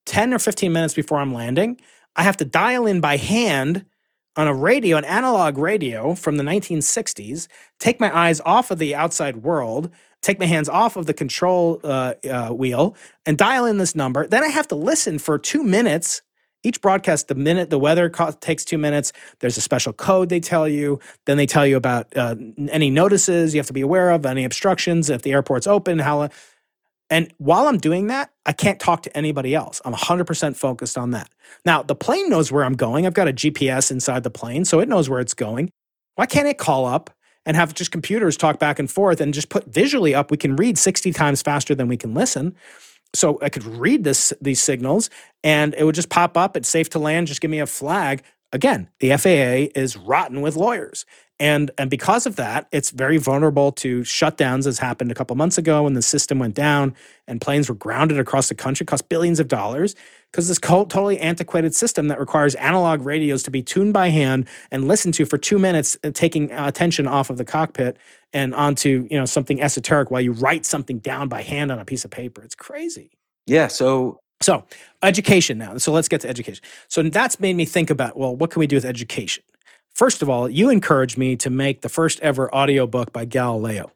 ten or fifteen minutes before I'm landing, I have to dial in by hand on a radio, an analog radio from the nineteen sixties, take my eyes off of the outside world, take my hands off of the control uh, uh, wheel, and dial in this number. Then I have to listen for two minutes. Each broadcast, the minute, the weather co- takes two minutes. There's a special code they tell you. Then they tell you about uh, any notices you have to be aware of, any obstructions, if the airport's open, how long. And while I'm doing that, I can't talk to anybody else. I'm one hundred percent focused on that. Now, the plane knows where I'm going. I've got a G P S inside the plane, so it knows where it's going. Why can't it call up and have just computers talk back and forth and just put visually up? We can read sixty times faster than we can listen. So I could read this these signals, and it would just pop up. It's safe to land. Just give me a flag. Again, the F A A is rotten with lawyers. And and because of that, it's very vulnerable to shutdowns, as happened a couple months ago when the system went down and planes were grounded across the country, cost billions of dollars, because this totally antiquated system that requires analog radios to be tuned by hand and listened to for two minutes, taking attention off of the cockpit and onto, you know, something esoteric while you write something down by hand on a piece of paper. It's crazy. Yeah, so... So education now. So let's get to education. So that's made me think about, well, what can we do with education? First of all, you encouraged me to make the first ever audiobook by Galileo.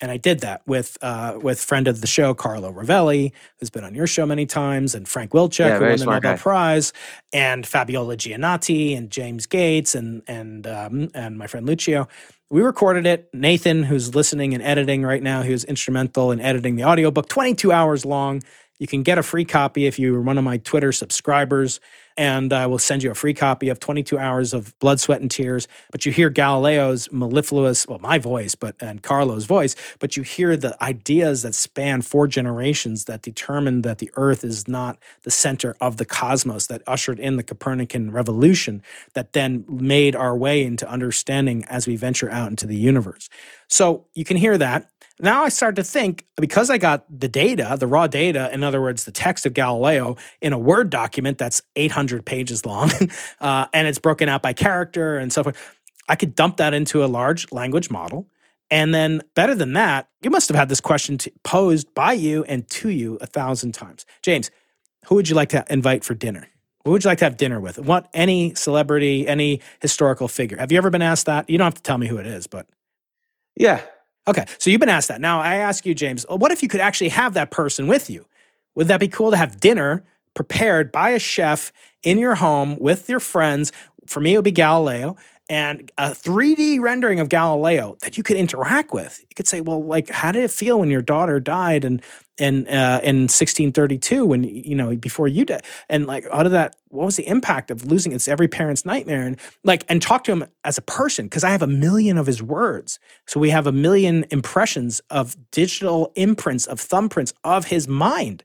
And I did that with uh, with friend of the show, Carlo Rovelli, who's been on your show many times, and Frank Wilczek, yeah, who won the Nobel guy. Prize, and Fabiola Giannotti, and James Gates, and and um, and my friend Lucio. We recorded it. Nathan, who's listening and editing right now, who's instrumental in editing the audiobook, twenty-two hours long. You can get a free copy if you're one of my Twitter subscribers, and I will send you a free copy of twenty-two hours of blood, sweat, and tears. But you hear Galileo's mellifluous, well, my voice, but and Carlo's voice, but you hear the ideas that span four generations that determined that the Earth is not the center of the cosmos, that ushered in the Copernican revolution, that then made our way into understanding as we venture out into the universe. So you can hear that. Now I start to think, because I got the data, the raw data, in other words, the text of Galileo, in a Word document that's eight hundred pages long, uh, and it's broken out by character and so forth, I could dump that into a large language model. And then better than that, you must have had this question to, posed by you and to you a thousand times. James, who would you like to invite for dinner? Who would you like to have dinner with? What, any celebrity, any historical figure? Have you ever been asked that? You don't have to tell me who it is, but... Yeah. Okay, so you've been asked that. Now, I ask you, James, what if you could actually have that person with you? Would that be cool to have dinner prepared by a chef in your home with your friends? For me, it would be Galileo. And a three D rendering of Galileo that you could interact with. You could say, well, like, how did it feel when your daughter died and in, in, uh, in sixteen thirty-two when, you know, before you died? And, like, out of that, what was the impact of losing? It's every parent's nightmare. And, like, and talk to him as a person, because I have a million of his words. So we have a million impressions of digital imprints, of thumbprints of his mind.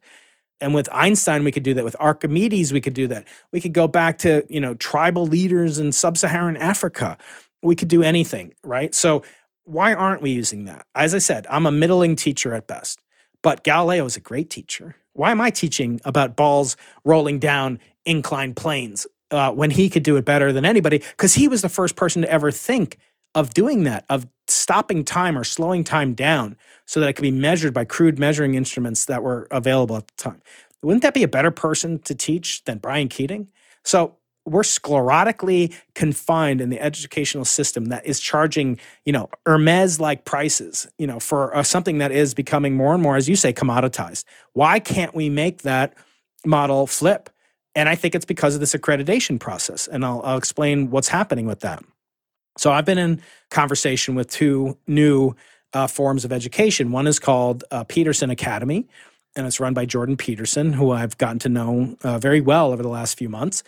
And with Einstein, we could do that. With Archimedes, we could do that. We could go back to, you know, tribal leaders in sub-Saharan Africa. We could do anything, right? So why aren't we using that? As I said, I'm a middling teacher at best, but Galileo is a great teacher. Why am I teaching about balls rolling down inclined planes uh, when he could do it better than anybody? Because he was the first person to ever think of doing that, of stopping time or slowing time down so that it could be measured by crude measuring instruments that were available at the time. Wouldn't that be a better person to teach than Brian Keating? So we're sclerotically confined in the educational system that is charging, you know, Hermes-like prices, you know, for uh, something that is becoming more and more, as you say, commoditized. Why can't we make that model flip? And I think it's because of this accreditation process, and I'll, I'll explain what's happening with that. So I've been in conversation with two new uh, forms of education. One is called uh, Peterson Academy, and it's run by Jordan Peterson, who I've gotten to know uh, very well over the last few months.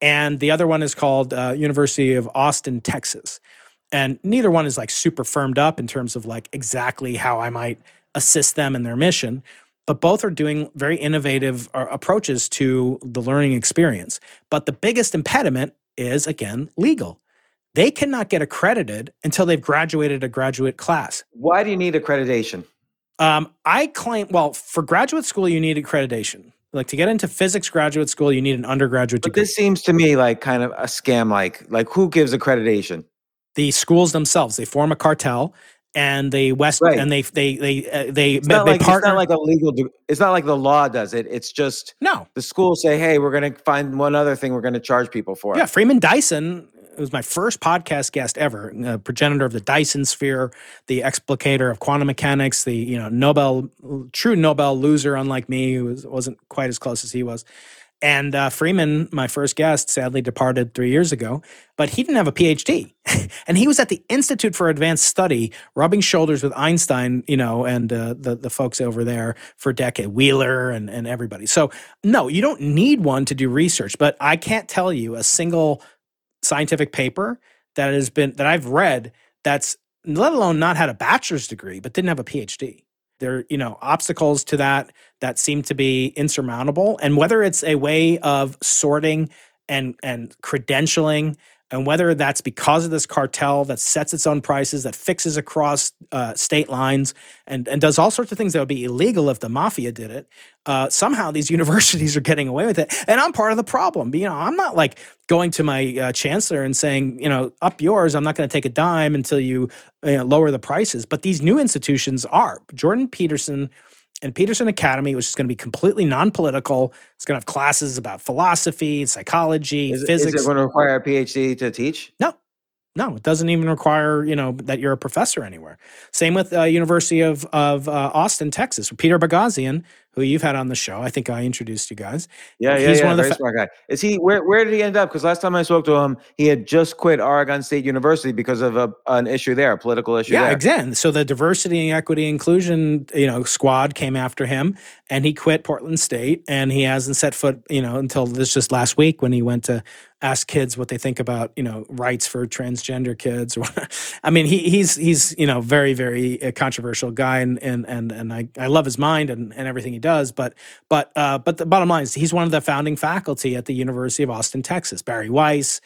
And the other one is called uh, University of Austin, Texas. And neither one is like super firmed up in terms of like exactly how I might assist them in their mission. But both are doing very innovative uh, approaches to the learning experience. But the biggest impediment is, again, legal. They cannot get accredited until they've graduated a graduate class. Why do you need accreditation? Um, I claim, well, for graduate school, you need accreditation. Like to get into physics graduate school, you need an undergraduate but degree. But this seems to me like kind of a scam, like, like who gives accreditation? The schools themselves. They form a cartel and they west right. and they they they uh, they it's they, not they like, partner. It's not like a legal. It's not like the law does it. It's just no. The schools say, hey, we're going to find one other thing we're going to charge people for. Yeah, Freeman Dyson. It was my first podcast guest ever, the progenitor of the Dyson sphere, the explicator of quantum mechanics, the you know Nobel, true Nobel loser, unlike me, who was, wasn't quite as close as he was. And uh, Freeman, my first guest, sadly departed three years ago, but he didn't have a PhD. And he was at the Institute for Advanced Study, rubbing shoulders with Einstein, you know, and uh, the, the folks over there for a decade, Wheeler and, and everybody. So no, you don't need one to do research, but I can't tell you a single scientific paper that has been that I've read that's let alone not had a bachelor's degree but didn't have a PhD. There, you know, obstacles to that that seem to be insurmountable. And whether it's a way of sorting and and credentialing, and whether that's because of this cartel that sets its own prices, that fixes across uh, state lines, and and does all sorts of things that would be illegal if the mafia did it. Uh, somehow these universities are getting away with it, and I'm part of the problem. You know, I'm not like going to my uh, chancellor and saying, you know, up yours. I'm not going to take a dime until you, you know, lower the prices. But these new institutions are Jordan Peterson. And Peterson Academy, which is going to be completely non-political. It's going to have classes about philosophy, psychology, is, physics. Is it going to require a PhD to teach? No. No, it doesn't even require, you know, that you're a professor anywhere. Same with uh, University of, of uh, Austin, Texas, with Peter Boghossian, who you've had on the show. I think I introduced you guys. Yeah, yeah, He's yeah, one of the very fa- smart guy. Is he, where, where did he end up? Because last time I spoke to him, he had just quit Oregon State University because of a, an issue there, a political issue yeah, there. Yeah, again. So the diversity, equity, inclusion, you know, squad came after him, and he quit Portland State, and he hasn't set foot, you know, until this just last week when he went to ask kids what they think about, you know, rights for transgender kids. Or I mean, he, he's, he's you know, very, very controversial guy, and and and, and I, I love his mind and, and everything he does. But but uh, but the bottom line is he's one of the founding faculty at the University of Austin, Texas. Barry Weiss,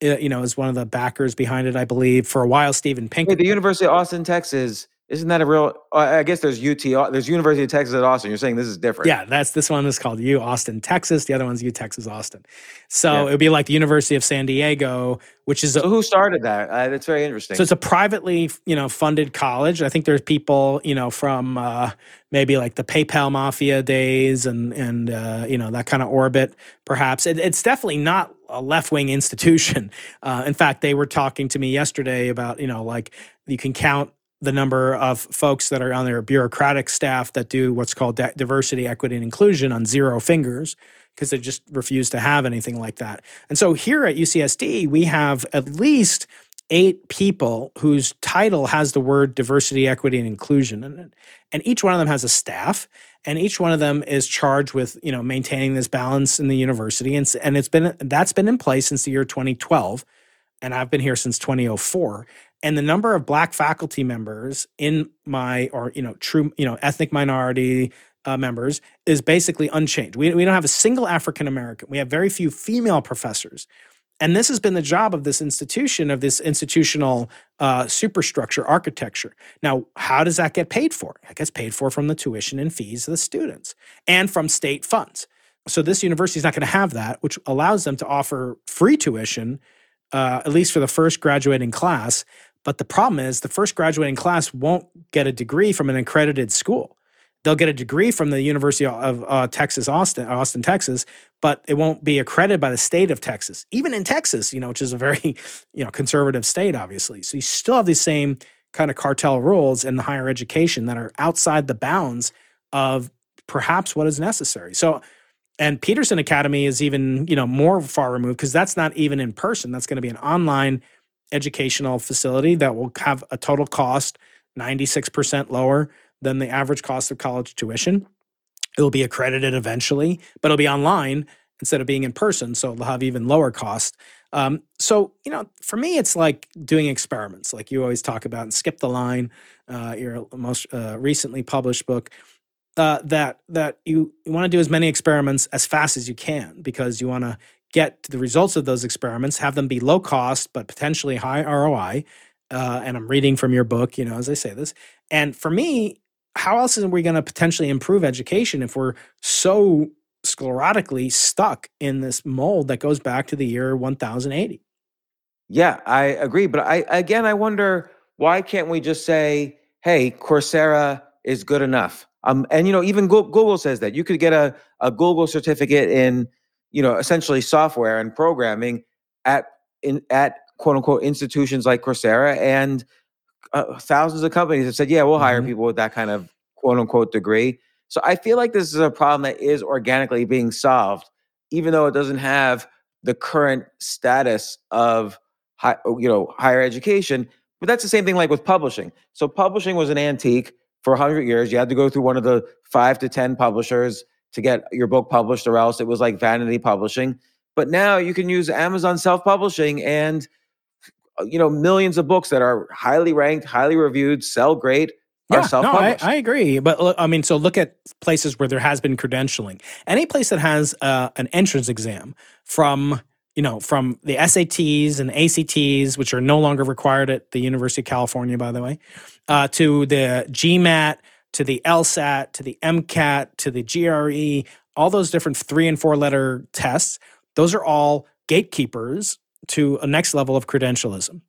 you know, is one of the backers behind it, I believe. For a while, Steven Pinker. Wait, the University of Austin, Texas, isn't that a real, uh, I guess there's U T, there's University of Texas at Austin. You're saying this is different. Yeah, that's, this one is called U Austin, Texas. The other one's U Texas Austin. So yeah. It would be like the University of San Diego, which is. A, so who started that? Uh, that's very interesting. So it's a privately, you know, funded college. I think there's people, you know, from uh, maybe like the PayPal mafia days and, and uh, you know, that kind of orbit, perhaps. It, it's definitely not a left-wing institution. Uh, in fact, they were talking to me yesterday about, you know, like you can count the number of folks that are on their bureaucratic staff that do what's called diversity, equity, and inclusion on zero fingers, because they just refuse to have anything like that. And so here at U C S D, we have at least eight people whose title has the word diversity, equity, and inclusion in it. And each one of them has a staff, and each one of them is charged with, you know, maintaining this balance in the university. And, and it's been, that's been in place since the year twenty twelve. And I've been here since twenty oh four. And the number of Black faculty members in my, or, you know, true, you know, ethnic minority uh, members is basically unchanged. We, we don't have a single African-American. We have very few female professors. And this has been the job of this institution, of this institutional uh, superstructure architecture. Now, how does that get paid for? It gets paid for from the tuition and fees of the students and from state funds. So this university is not going to have that, which allows them to offer free tuition, uh, at least for the first graduating class. But the problem is the first graduating class won't get a degree from an accredited school. They'll get a degree from the University of uh, Texas, Austin, Austin, Texas, but it won't be accredited by the state of Texas, even in Texas, you know, which is a very, you know, conservative state, obviously. So you still have these same kind of cartel rules in the higher education that are outside the bounds of perhaps what is necessary. So, and Peterson Academy is even, you know, more far removed, because that's not even in person. That's going to be an online educational facility that will have a total cost ninety-six percent lower than the average cost of college tuition. It'll be accredited eventually, but it'll be online instead of being in person, so it'll have even lower cost. Um, so, you know, for me, it's like doing experiments, like you always talk about, and Skip the Line, uh, your most uh, recently published book, uh, that that you, you want to do as many experiments as fast as you can, because you want to get to the results of those experiments, have them be low cost, but potentially high R O I. Uh, and I'm reading from your book, you know, as I say this. And for me, how else are we going to potentially improve education if we're so sclerotically stuck in this mold that goes back to the year one thousand eighty? Yeah, I agree. But I, again, I wonder, why can't we just say, hey, Coursera is good enough? Um, and, you know, even Google says that. You could get a, a Google certificate in, you know, essentially software and programming at, in, at quote unquote, institutions like Coursera, and Uh, thousands of companies have said, yeah, we'll hire mm-hmm. people with that kind of quote unquote degree. So I feel like this is a problem that is organically being solved, even though it doesn't have the current status of high, you know, higher education. But that's the same thing like with publishing. So publishing was an antique for one hundred years. You had to go through one of the five to ten publishers to get your book published, or else it was like vanity publishing. But now you can use Amazon self-publishing and, you know, millions of books that are highly ranked, highly reviewed, sell great, yeah, are self-published. No, I, I agree. But I mean, so look at places where there has been credentialing. Any place that has uh, an entrance exam from, you know, from the S A Ts and A C Ts, which are no longer required at the University of California, by the way, uh, to the GMAT, to the LSAT, to the MCAT, to the G R E, all those different three and four letter tests, those are all gatekeepers to a next level of credentialism.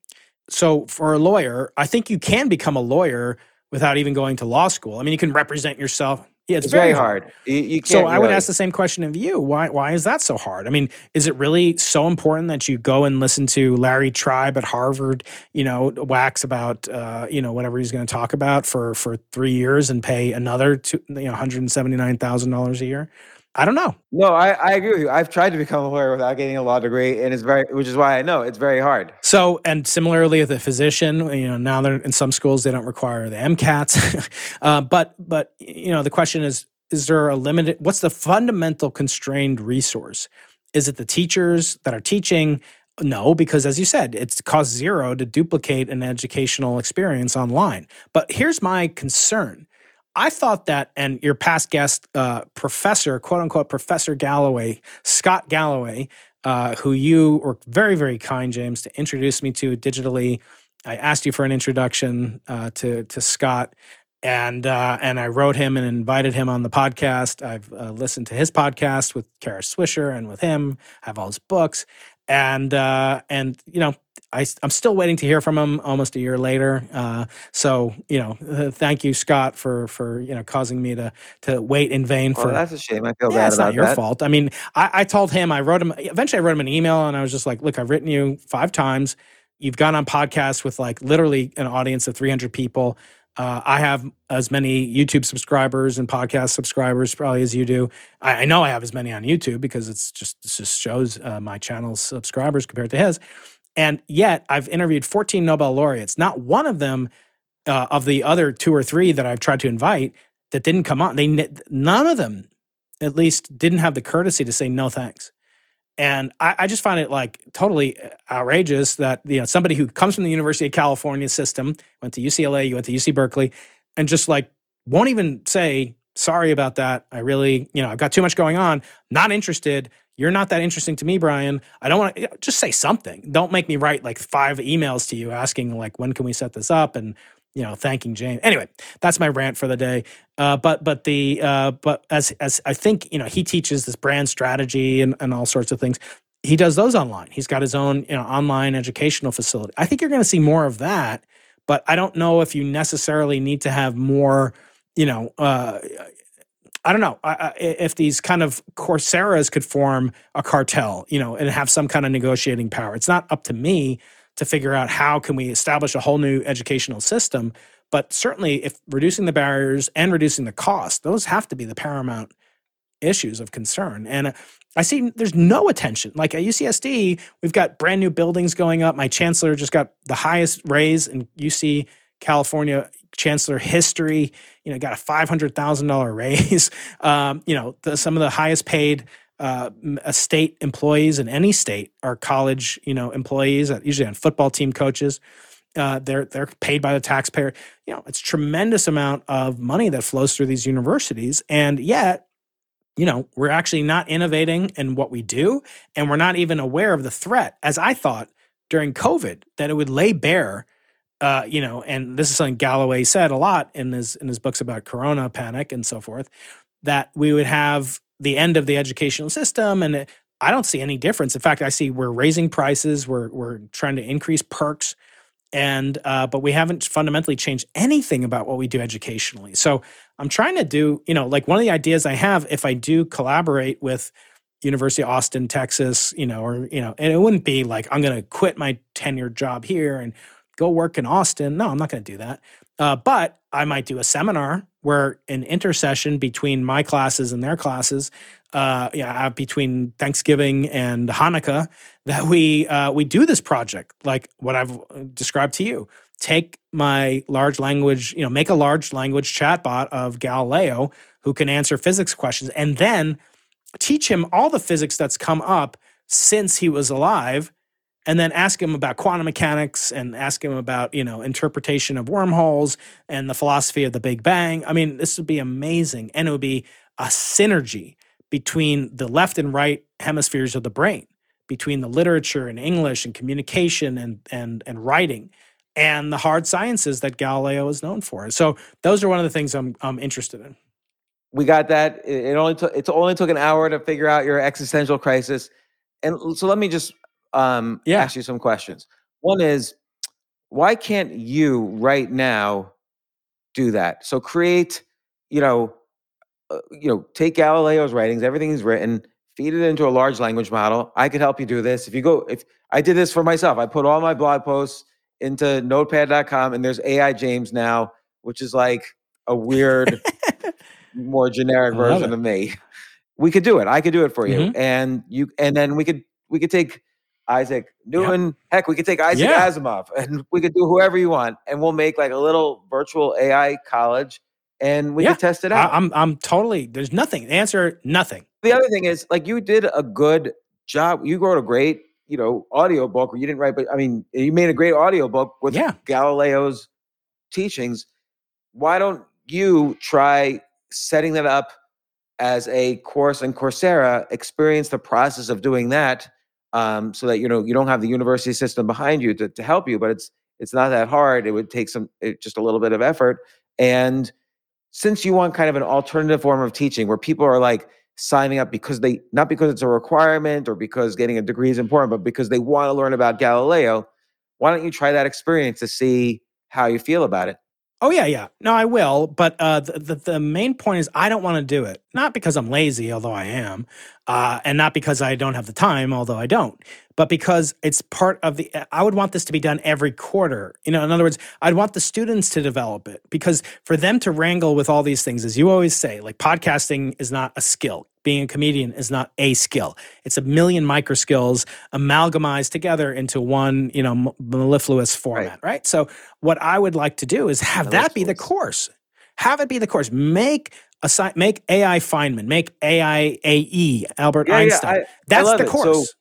So for a lawyer, I think you can become a lawyer without even going to law school. I mean, you can represent yourself. Yeah, it's, it's very, very hard. hard. You, you can't so really. I would ask the same question of you. Why Why is that so hard? I mean, is it really so important that you go and listen to Larry Tribe at Harvard, you know, wax about, uh, you know, whatever he's going to talk about for, for three years and pay another two, you know, one hundred seventy-nine thousand dollars a year? I don't know. No, I, I agree with you. I've tried to become a lawyer without getting a law degree, and it's very, which is why I know it's very hard. So, and similarly with the physician, you know, now they're in some schools, they don't require the MCATs. uh, but, but, you know, the question is, is there a limited, what's the fundamental constrained resource? Is it the teachers that are teaching? No, because as you said, it's cost zero to duplicate an educational experience online. But here's my concern. I thought that, and your past guest, uh, Professor, quote-unquote, Professor Galloway, Scott Galloway, uh, who you were very, very kind, James, to introduce me to digitally. I asked you for an introduction uh, to to Scott, and uh, and I wrote him and invited him on the podcast. I've uh, listened to his podcast with Kara Swisher and with him. I have all his books. And, uh, and you know, I, I'm still waiting to hear from him almost a year later. Uh, so, you know, uh, thank you, Scott, for, for, you know, causing me to, to wait in vain for. Oh, that's a shame. I feel yeah, bad about that. It's not your fault. I mean, I, I told him, I wrote him, eventually I wrote him an email, and I was just like, look, I've written you five times. you've gone on podcasts with like literally an audience of three hundred people. Uh, I have as many YouTube subscribers and podcast subscribers probably as you do. I, I know I have as many on YouTube because it's just, it just shows uh, my channel's subscribers compared to his. And yet I've interviewed fourteen Nobel laureates. Not one of them, uh, of the other two or three that I've tried to invite that didn't come on, they none of them at least didn't have the courtesy to say no thanks. And I, I just find it like totally outrageous that, you know, somebody who comes from the University of California system, went to U C L A, you went to U C Berkeley, and just like won't even say, sorry about that. I really, you know, I've got too much going on. Not interested. You're not that interesting to me, Brian. I don't want to, you know, just say something. Don't make me write like five emails to you asking like, when can we set this up? And, you know, thanking James. Anyway, that's my rant for the day. Uh, but but the uh, but as as I think, you know, he teaches this brand strategy and, and all sorts of things. He does those online. He's got his own, you know, online educational facility. I think you're going to see more of that. But I don't know if you necessarily need to have more. You know, uh, I don't know I, I, if these kind of Courseras could form a cartel, you know, and have some kind of negotiating power. It's not up to me to figure out how can we establish a whole new educational system. But certainly if reducing the barriers and reducing the cost, those have to be the paramount issues of concern. And I see there's no attention. Like at U C S D, we've got brand new buildings going up. My chancellor just got the highest raise in U C California chancellor history. You know, got a five hundred thousand dollars raise. Um, you know, the, some of the highest paid Uh, state employees in any state are college, you know, employees, usually on football team coaches. Uh, they're they're paid by the taxpayer. You know, it's a tremendous amount of money that flows through these universities, and yet, you know, we're actually not innovating in what we do, and we're not even aware of the threat. As I thought during COVID, that it would lay bare. Uh, you know, and this is something Galloway said a lot in his in his books about Corona panic and so forth, that we would have the end of the educational system, and I don't see any difference. In fact, I see we're raising prices, we're we're trying to increase perks, and uh, but we haven't fundamentally changed anything about what we do educationally. So I'm trying to do, you know, like one of the ideas I have, if I do collaborate with University of Austin, Texas, you know, or, you know, and it wouldn't be like, I'm going to quit my tenured job here and go work in Austin. No, I'm not going to do that. Uh, but I might do a seminar where an intercession between my classes and their classes, uh, yeah, between Thanksgiving and Hanukkah, that we uh, we do this project like what I've described to you. Take my large language, you know, make a large language chatbot of Galileo who can answer physics questions, and then teach him all the physics that's come up since he was alive. And then ask him about quantum mechanics, and ask him about, you know, interpretation of wormholes and the philosophy of the Big Bang. I mean, this would be amazing. And it would be a synergy between the left and right hemispheres of the brain, between the literature and English and communication and and and writing and the hard sciences that Galileo is known for. So those are one of the things I'm I'm interested in. We got that. It only took it only took an hour to figure out your existential crisis. And so let me just Um, yeah. ask you some questions. One is, why can't you right now do that? So create, you know, uh, you know, take Galileo's writings, everything he's written, feed it into a large language model. I could help you do this. If you go, if I did this for myself, I put all my blog posts into notepad dot com, and there's A I James now, which is like a weird, more generic version of me. We could do it. I could do it for you. Mm-hmm. And you, and then we could, we could take Isaac Newton, yep. heck, we could take Isaac yeah. Asimov, and we could do whoever you want, and we'll make like a little virtual A I college, and we yeah. could test it out. I, I'm, I'm totally. There's nothing. The answer, nothing. The other thing is, like, you did a good job. You wrote a great, you know, audio book. You didn't write, but I mean, you made a great audio book with yeah. Galileo's teachings. Why don't you try setting that up as a course in Coursera? Experience the process of doing that. Um, so that, you know, you don't have the university system behind you to, to help you, but it's it's not that hard. It would take some it, just a little bit of effort. And since you want kind of an alternative form of teaching where people are like signing up because they not because it's a requirement or because getting a degree is important, but because they want to learn about Galileo, why don't you try that experience to see how you feel about it? Oh, yeah, yeah. No, I will. But uh, the, the, the main point is I don't want to do it. Not because I'm lazy, although I am, uh, and not because I don't have the time, although I don't, but because it's part of the – I would want this to be done every quarter. You know, in other words, I'd want the students to develop it, because for them to wrangle with all these things, as you always say, like podcasting is not a skill. Being a comedian is not a skill. It's a million micro skills amalgamized together into one, you know, mellifluous format, right? right? So what I would like to do is have that be the course. Have it be the course. Make assi- make A I Feynman. Make A I A E, Albert yeah, Einstein. Yeah, I, That's I the course. So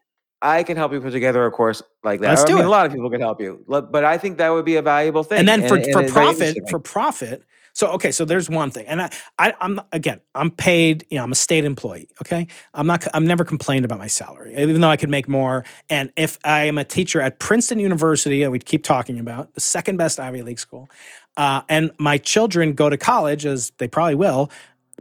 I can help you put together a course like that. Let's do I mean, it. A lot of people can help you. But I think that would be a valuable thing. And then for, and, for, and for profit, for profit, So, okay, so there's one thing. And I, I, I'm, again, I'm paid, you know, I'm a state employee, okay? I'm not, I've never complained about my salary, even though I could make more. And if I am a teacher at Princeton University, and we keep talking about, the second best Ivy League school, uh, and my children go to college, as they probably will,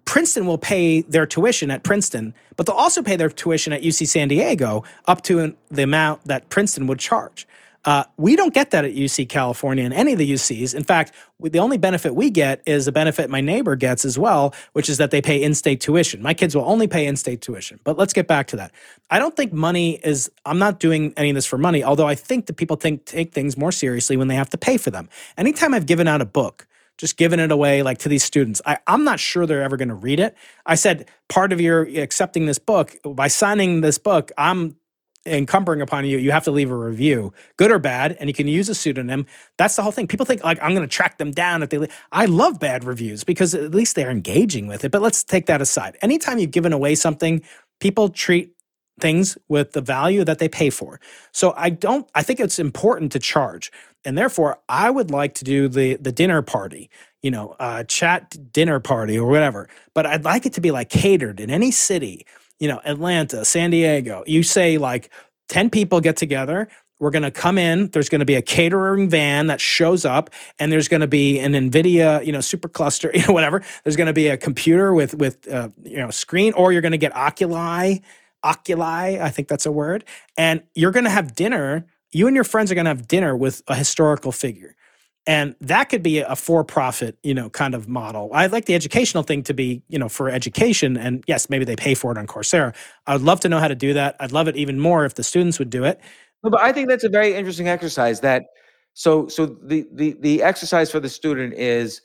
Princeton will pay their tuition at Princeton, but they'll also pay their tuition at U C San Diego up to an, the amount that Princeton would charge. Uh, we don't get that at U C California and any of the U Cs. In fact, we, the only benefit we get is a benefit my neighbor gets as well, which is that they pay in-state tuition. My kids will only pay in-state tuition. But let's get back to that. I don't think money is – I'm not doing any of this for money, although I think that people think take things more seriously when they have to pay for them. Anytime I've given out a book, just giving it away like to these students, I, I'm not sure they're ever going to read it. I said part of your accepting this book, by signing this book, I'm – encumbering upon you, you have to leave a review, good or bad, and you can use a pseudonym. That's the whole thing. People think, like, I'm going to track them down if they leave. I love bad reviews because at least they're engaging with it. But let's take that aside. Anytime you've given away something, people treat things with the value that they pay for. So I don't, I think it's important to charge. And therefore, I would like to do the the dinner party, you know, uh, chat dinner party or whatever. But I'd like it to be like catered in any city. You know, Atlanta, San Diego, you say like ten people get together. We're going to come in. There's going to be a catering van that shows up, and there's going to be an NVIDIA, you know, supercluster, you know, whatever. There's going to be a computer with, with uh, you know, screen, or you're going to get oculi, oculi, I think that's a word. And you're going to have dinner. You and your friends are going to have dinner with a historical figure. And that could be a for-profit, you know, kind of model. I'd like the educational thing to be, you know, for education. And yes, maybe they pay for it on Coursera. I would love to know how to do that. I'd love it even more if the students would do it. But I think that's a very interesting exercise. That so so the the the exercise for the student is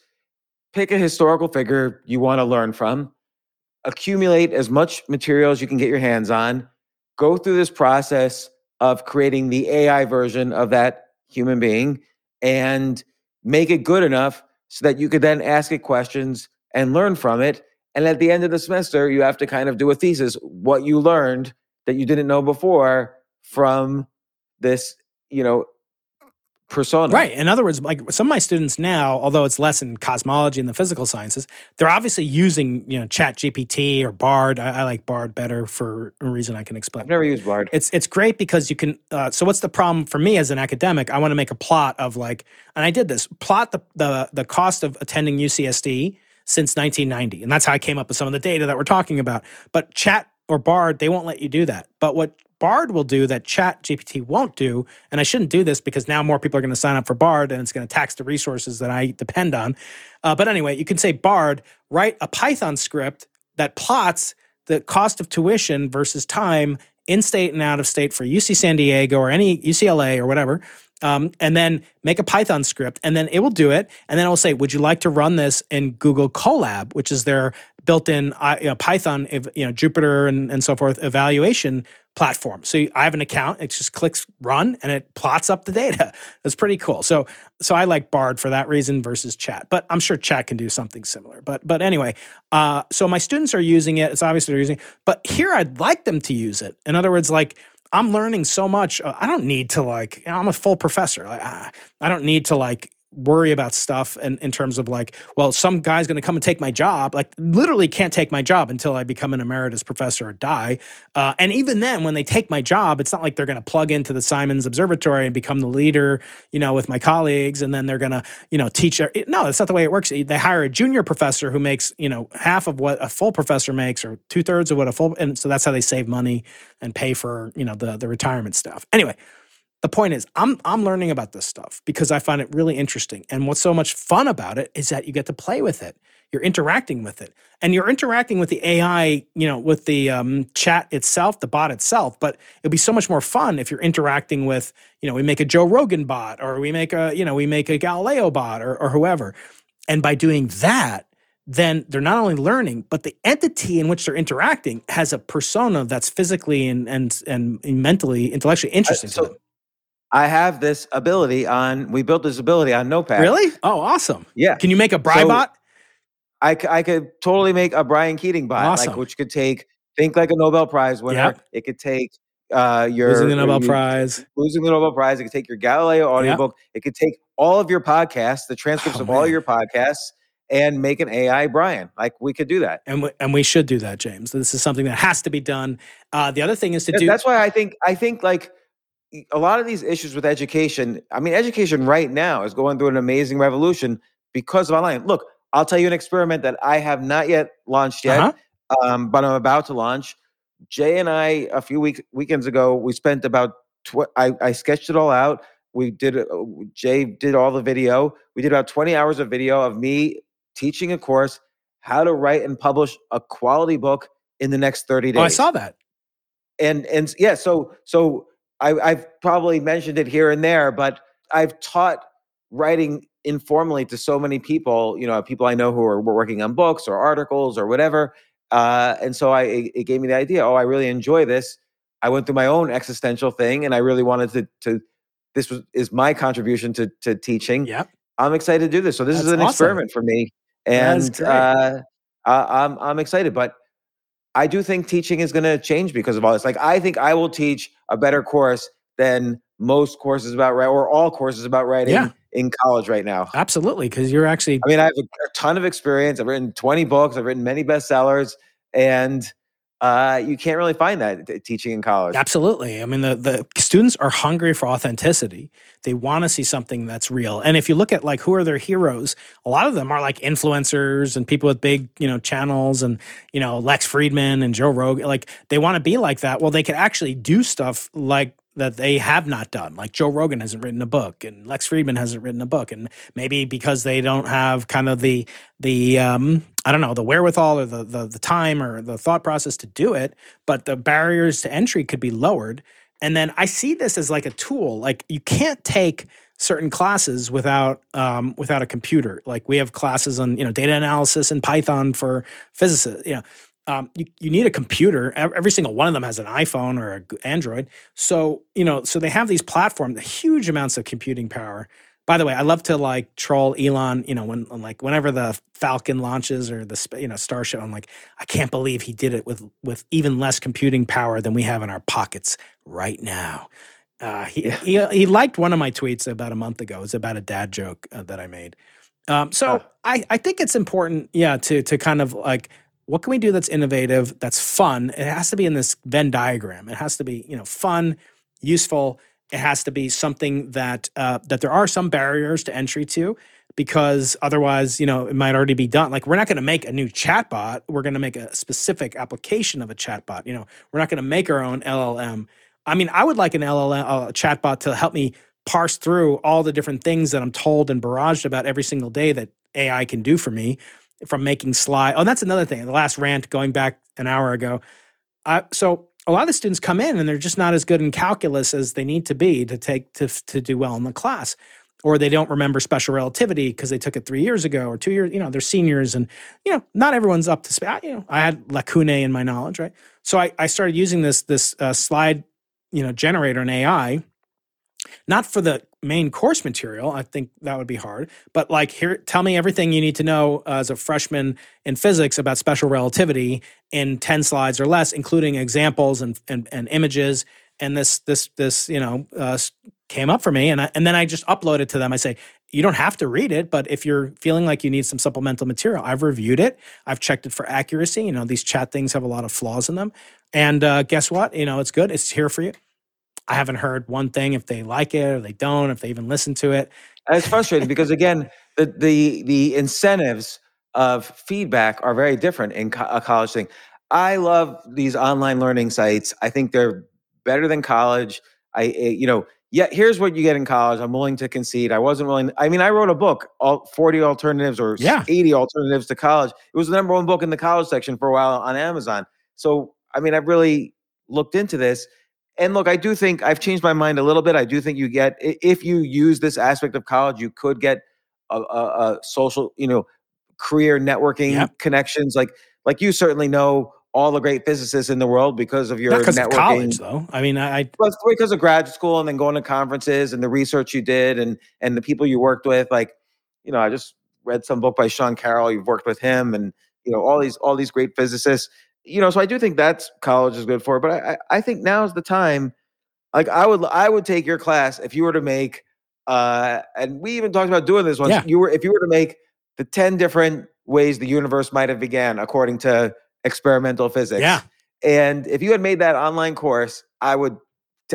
pick a historical figure you want to learn from, accumulate as much material as you can get your hands on, go through this process of creating the A I version of that human being, and make it good enough so that you could then ask it questions and learn from it. And at the end of the semester, you have to kind of do a thesis, what you learned that you didn't know before from this, you know, persona. Right. In other words, like some of my students now, although it's less in cosmology and the physical sciences, they're obviously using, you know, ChatGPT or Bard. I, I like Bard better for a reason I can explain. I've never used Bard. It's it's great because you can. Uh, so what's the problem for me as an academic? I want to make a plot of like, and I did this plot the the the cost of attending U C S D since nineteen ninety, and that's how I came up with some of the data that we're talking about. But Chat or Bard, they won't let you do that. But what Bard will do that ChatGPT won't do, and I shouldn't do this because now more people are going to sign up for Bard and it's going to tax the resources that I depend on. Uh, but anyway, you can say, Bard, write a Python script that plots the cost of tuition versus time in state and out of state for U C San Diego or any U C L A or whatever, um, and then make a Python script, and then it will do it, and then it will say, would you like to run this in Google Colab, which is their built-in you know, Python, you know, Jupyter and, and so forth evaluation platform. So I have an account, it just clicks run and it plots up the data. That's pretty cool. So so I like Bard for that reason versus Chat, but I'm sure Chat can do something similar. But but anyway, uh, so my students are using it. It's obviously they're using it, but here I'd like them to use it. In other words, like I'm learning so much. Uh, I don't need to like, you know, I'm a full professor. Like, ah, I don't need to like worry about stuff and in terms of like, well, some guy's going to come and take my job. Like literally can't take my job until I become an emeritus professor or die. Uh, and even then when they take my job, it's not like they're going to plug into the Simons Observatory and become the leader, you know, with my colleagues. And then they're going to, you know, teach. No, that's not the way it works. They hire a junior professor who makes, you know, half of what a full professor makes or two thirds of what a full. And so that's how they save money and pay for, you know, the, the retirement stuff. Anyway, The point is, I'm I'm learning about this stuff because I find it really interesting. And what's so much fun about it is that you get to play with it. You're interacting with it. And you're interacting with the A I, you know, with the um, chat itself, the bot itself. But it'll be so much more fun if you're interacting with, you know, we make a Joe Rogan bot, or we make a, you know, we make a Galileo bot, or, or whoever. And by doing that, then they're not only learning, but the entity in which they're interacting has a persona that's physically and and, and mentally, intellectually interesting uh, so to them. I have this ability on, we built this ability on Notepad. Really? Oh, awesome. Yeah. Can you make a Bri so bot? I, I could totally make a Brian Keating bot, awesome. like, which could take, Think Like a Nobel Prize Winner. Yep. It could take uh, your- Losing the Nobel your, Prize. Losing the Nobel Prize. It could take your Galileo audiobook. Yep. It could take all of your podcasts, the transcripts oh, of man. all your podcasts, and make an A I Brian. Like, we could do that. And we, and we should do that, James. This is something that has to be done. Uh, the other thing is to that's, do- That's why I think I think like- a lot of these issues with education, I mean, education right now is going through an amazing revolution because of online. Look, I'll tell you an experiment that I have not yet launched yet, uh-huh. um, but I'm about to launch. Jay and I, a few weeks weekends ago, we spent about, tw- I, I sketched it all out. We did, uh, Jay did all the video. We did about twenty hours of video of me teaching a course, how to write and publish a quality book in the next thirty days. Oh, I saw that. And, and yeah, so, so, I, I've probably mentioned it here and there, but I've taught writing informally to so many people, you know, people I know who are working on books or articles or whatever. Uh, and so I, it gave me the idea, oh, I really enjoy this. I went through my own existential thing and I really wanted to, to this was, is my contribution to, to teaching. Yeah. I'm excited to do this. So this That's is an awesome. experiment for me, and uh, I, I'm, I'm excited, but I do think teaching is going to change because of all this. Like, I think I will teach a better course than most courses about writing, or all courses about writing yeah. in college right now. Absolutely, because you're actually... I mean, I have a ton of experience. I've written twenty books. I've written many bestsellers. And uh, you can't really find that teaching in college. Absolutely. I mean, the, the students are hungry for authenticity. They want to see something that's real. And if you look at, like, who are their heroes, a lot of them are like influencers and people with big, you know, channels, and, you know, Lex Friedman and Joe Rogan. Like, they want to be like that. Well, they could actually do stuff like that they have not done. Like, Joe Rogan hasn't written a book, and Lex Friedman hasn't written a book. And maybe because they don't have kind of the, the um, I don't know, the wherewithal, or the, the the time, or the thought process to do it, but the barriers to entry could be lowered. And then I see this as like a tool. Like, you can't take certain classes without um, without a computer. Like, we have classes on, you know, data analysis and Python for physicists. You know, um, you, you need a computer. Every single one of them has an iPhone or an Android. So, you know, so they have these platforms, huge amounts of computing power. By the way, I love to, like, troll Elon, you know, when, like, whenever the Falcon launches or the, you know, Starship, I'm like, I can't believe he did it with with even less computing power than we have in our pockets right now. Uh, he, yeah. he he liked one of my tweets about a month ago. It's about a dad joke uh, that I made. Um, so oh. I, I think it's important, yeah, to to kind of, like, what can we do that's innovative, that's fun? It has to be in this Venn diagram. It has to be, you know, fun, useful. It has to be something that uh, that there are some barriers to entry to, because otherwise, you know, it might already be done. Like, we're not going to make a new chatbot. We're going to make a specific application of a chatbot. You know, we're not going to make our own L L M. I mean, I would like an L L M uh, chatbot to help me parse through all the different things that I'm told and barraged about every single day that A I can do for me, from making slides. Oh, that's another thing. The last rant, going back an hour ago. I, so. A lot of the students come in and they're just not as good in calculus as they need to be to take to, to do well in the class, or they don't remember special relativity because they took it three years ago or two years. You know, they're seniors, and, you know, not everyone's up to speed. You know, I had lacunae in my knowledge, right? So I, I started using this this uh, slide, you know, generator in A I, not for the main course material. I think that would be hard, but, like, here, tell me everything you need to know as a freshman in physics about special relativity in ten slides or less, including examples and and, and images. And this this this you know uh, came up for me, and I, and then I just upload it to them. I say, you don't have to read it, but if you're feeling like you need some supplemental material, I've reviewed it. I've checked it for accuracy. You know, these chat things have a lot of flaws in them, and uh, guess what? You know, it's good. It's here for you. I haven't heard one thing if they like it or they don't, if they even listen to it. And it's frustrating because, again, the, the the incentives of feedback are very different in co- a college thing. I love these online learning sites. I think they're better than college. I, you know, yeah, here's what you get in college. I'm willing to concede. I wasn't willing. I mean, I wrote a book, all forty alternatives or yeah. eighty alternatives to college. It was the number one book in the college section for a while on Amazon. So, I mean, I've really looked into this. And look, I do think I've changed my mind a little bit. I do think you get, if you use this aspect of college, you could get a, a, a social, you know, career networking yep. connections. Like, like you certainly know all the great physicists in the world because of your Not networking. Of college, though. I mean, I well, it's because of grad school and then going to conferences and the research you did and and the people you worked with. Like, you know, I just read some book by Sean Carroll. You've worked with him, and you know all these all these great physicists. You know, so I do think that's college is good for it, but I, I think now's the time. Like I would, I would take your class if you were to make, uh, and we even talked about doing this once. Yeah. You were, if you were to make the ten different ways the universe might have began according to experimental physics. Yeah. And if you had made that online course, I would,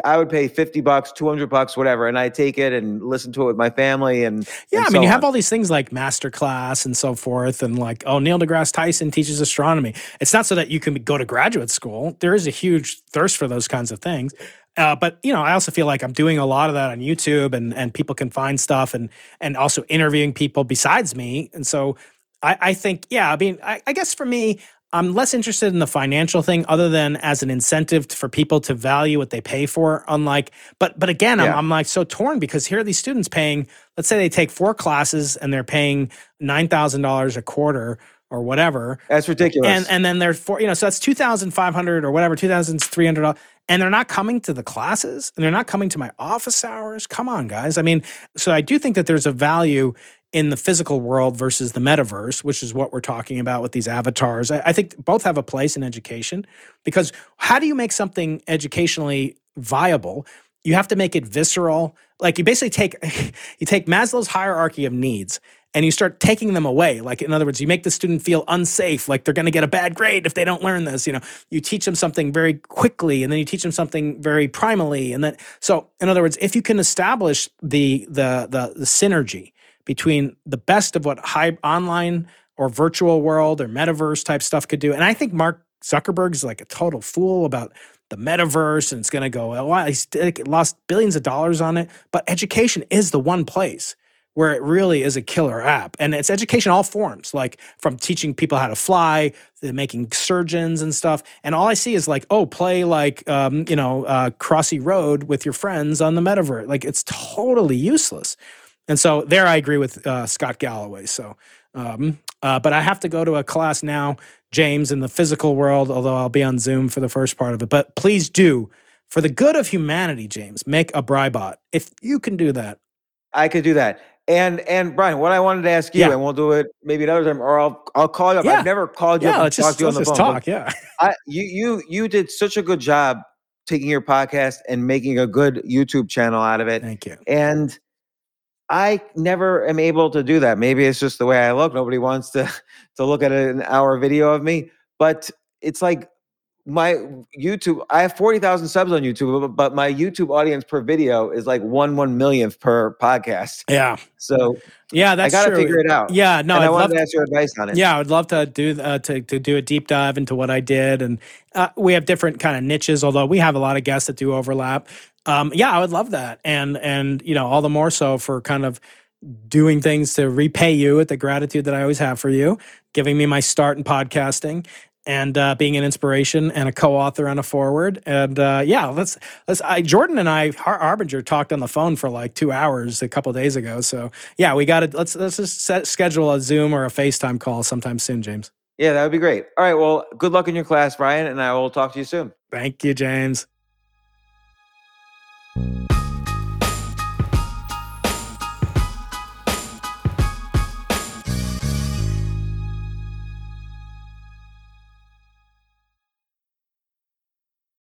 I would pay fifty bucks, two hundred bucks, whatever. And I take it and listen to it with my family. And yeah, and I mean, so you have on. all these things like masterclass and so forth. And like, oh, Neil deGrasse Tyson teaches astronomy. It's not so that you can go to graduate school. There is a huge thirst for those kinds of things. Uh, but, you know, I also feel like I'm doing a lot of that on YouTube and, and people can find stuff and, and also interviewing people besides me. And so I, I think, yeah, I mean, I, I guess for me, I'm less interested in the financial thing other than as an incentive for people to value what they pay for. Unlike, but but again, yeah. I'm, I'm like so torn because here are these students paying, let's say they take four classes and they're paying nine thousand dollars a quarter or whatever. That's ridiculous. And and then they're, four, you know, so that's two thousand five hundred dollars or whatever, two thousand three hundred dollars. And they're not coming to the classes and they're not coming to my office hours. Come on, guys. I mean, so I do think that there's a value in the physical world versus the metaverse, which is what we're talking about with these avatars. I, I think both have a place in education because how do you make something educationally viable? You have to make it visceral. Like you basically take you take Maslow's hierarchy of needs and you start taking them away. Like, in other words, you make the student feel unsafe, like they're going to get a bad grade if they don't learn this. You know, you teach them something very quickly, and then you teach them something very primally, and then so, in other words, if you can establish the the the, the synergy between the best of what high online or virtual world or metaverse type stuff could do, and I think Mark Zuckerberg's like a total fool about the metaverse, and it's going to go. Well, he's lost billions of dollars on it, but education is the one place where it really is a killer app. And it's education in all forms, like from teaching people how to fly, to making surgeons and stuff. And all I see is like, oh, play like, um, you know, uh, Crossy Road with your friends on the metaverse. Like it's totally useless. And so there I agree with uh, Scott Galloway. So, um, uh, but I have to go to a class now, James, in the physical world, although I'll be on Zoom for the first part of it. But please do, for the good of humanity, James, make a BriBot. If you can do that. I could do that. And and Brian, what I wanted to ask you, yeah. and we'll do it maybe another time, or I'll I'll call you up. Yeah. I've never called you yeah, up and talked to you on the phone. Talk, yeah. I, you you you did such a good job taking your podcast and making a good YouTube channel out of it. Thank you. And I never am able to do that. Maybe it's just the way I look. Nobody wants to to look at an hour video of me. But it's like my YouTube. I have forty thousand subs on YouTube, but my YouTube audience per video is like one one millionth per podcast. Yeah. So yeah, that's I gotta true. figure it out. Yeah. No, and I I'd wanted love to ask your advice on it. Yeah, I'd love to do uh, to to do a deep dive into what I did, and uh, we have different kind of niches. Although we have a lot of guests that do overlap. Um, yeah, I would love that, and and you know all the more so for kind of doing things to repay you with the gratitude that I always have for you, giving me my start in podcasting. And uh, being an inspiration and a co-author on a forward, and uh, yeah, let's let's. I, Jordan and I, Har- Harbinger, talked on the phone for like two hours a couple of days ago. So yeah, we got to let's let's just set, schedule a Zoom or a FaceTime call sometime soon, James. Yeah, that would be great. All right, well, good luck in your class, Brian, and I will talk to you soon. Thank you, James.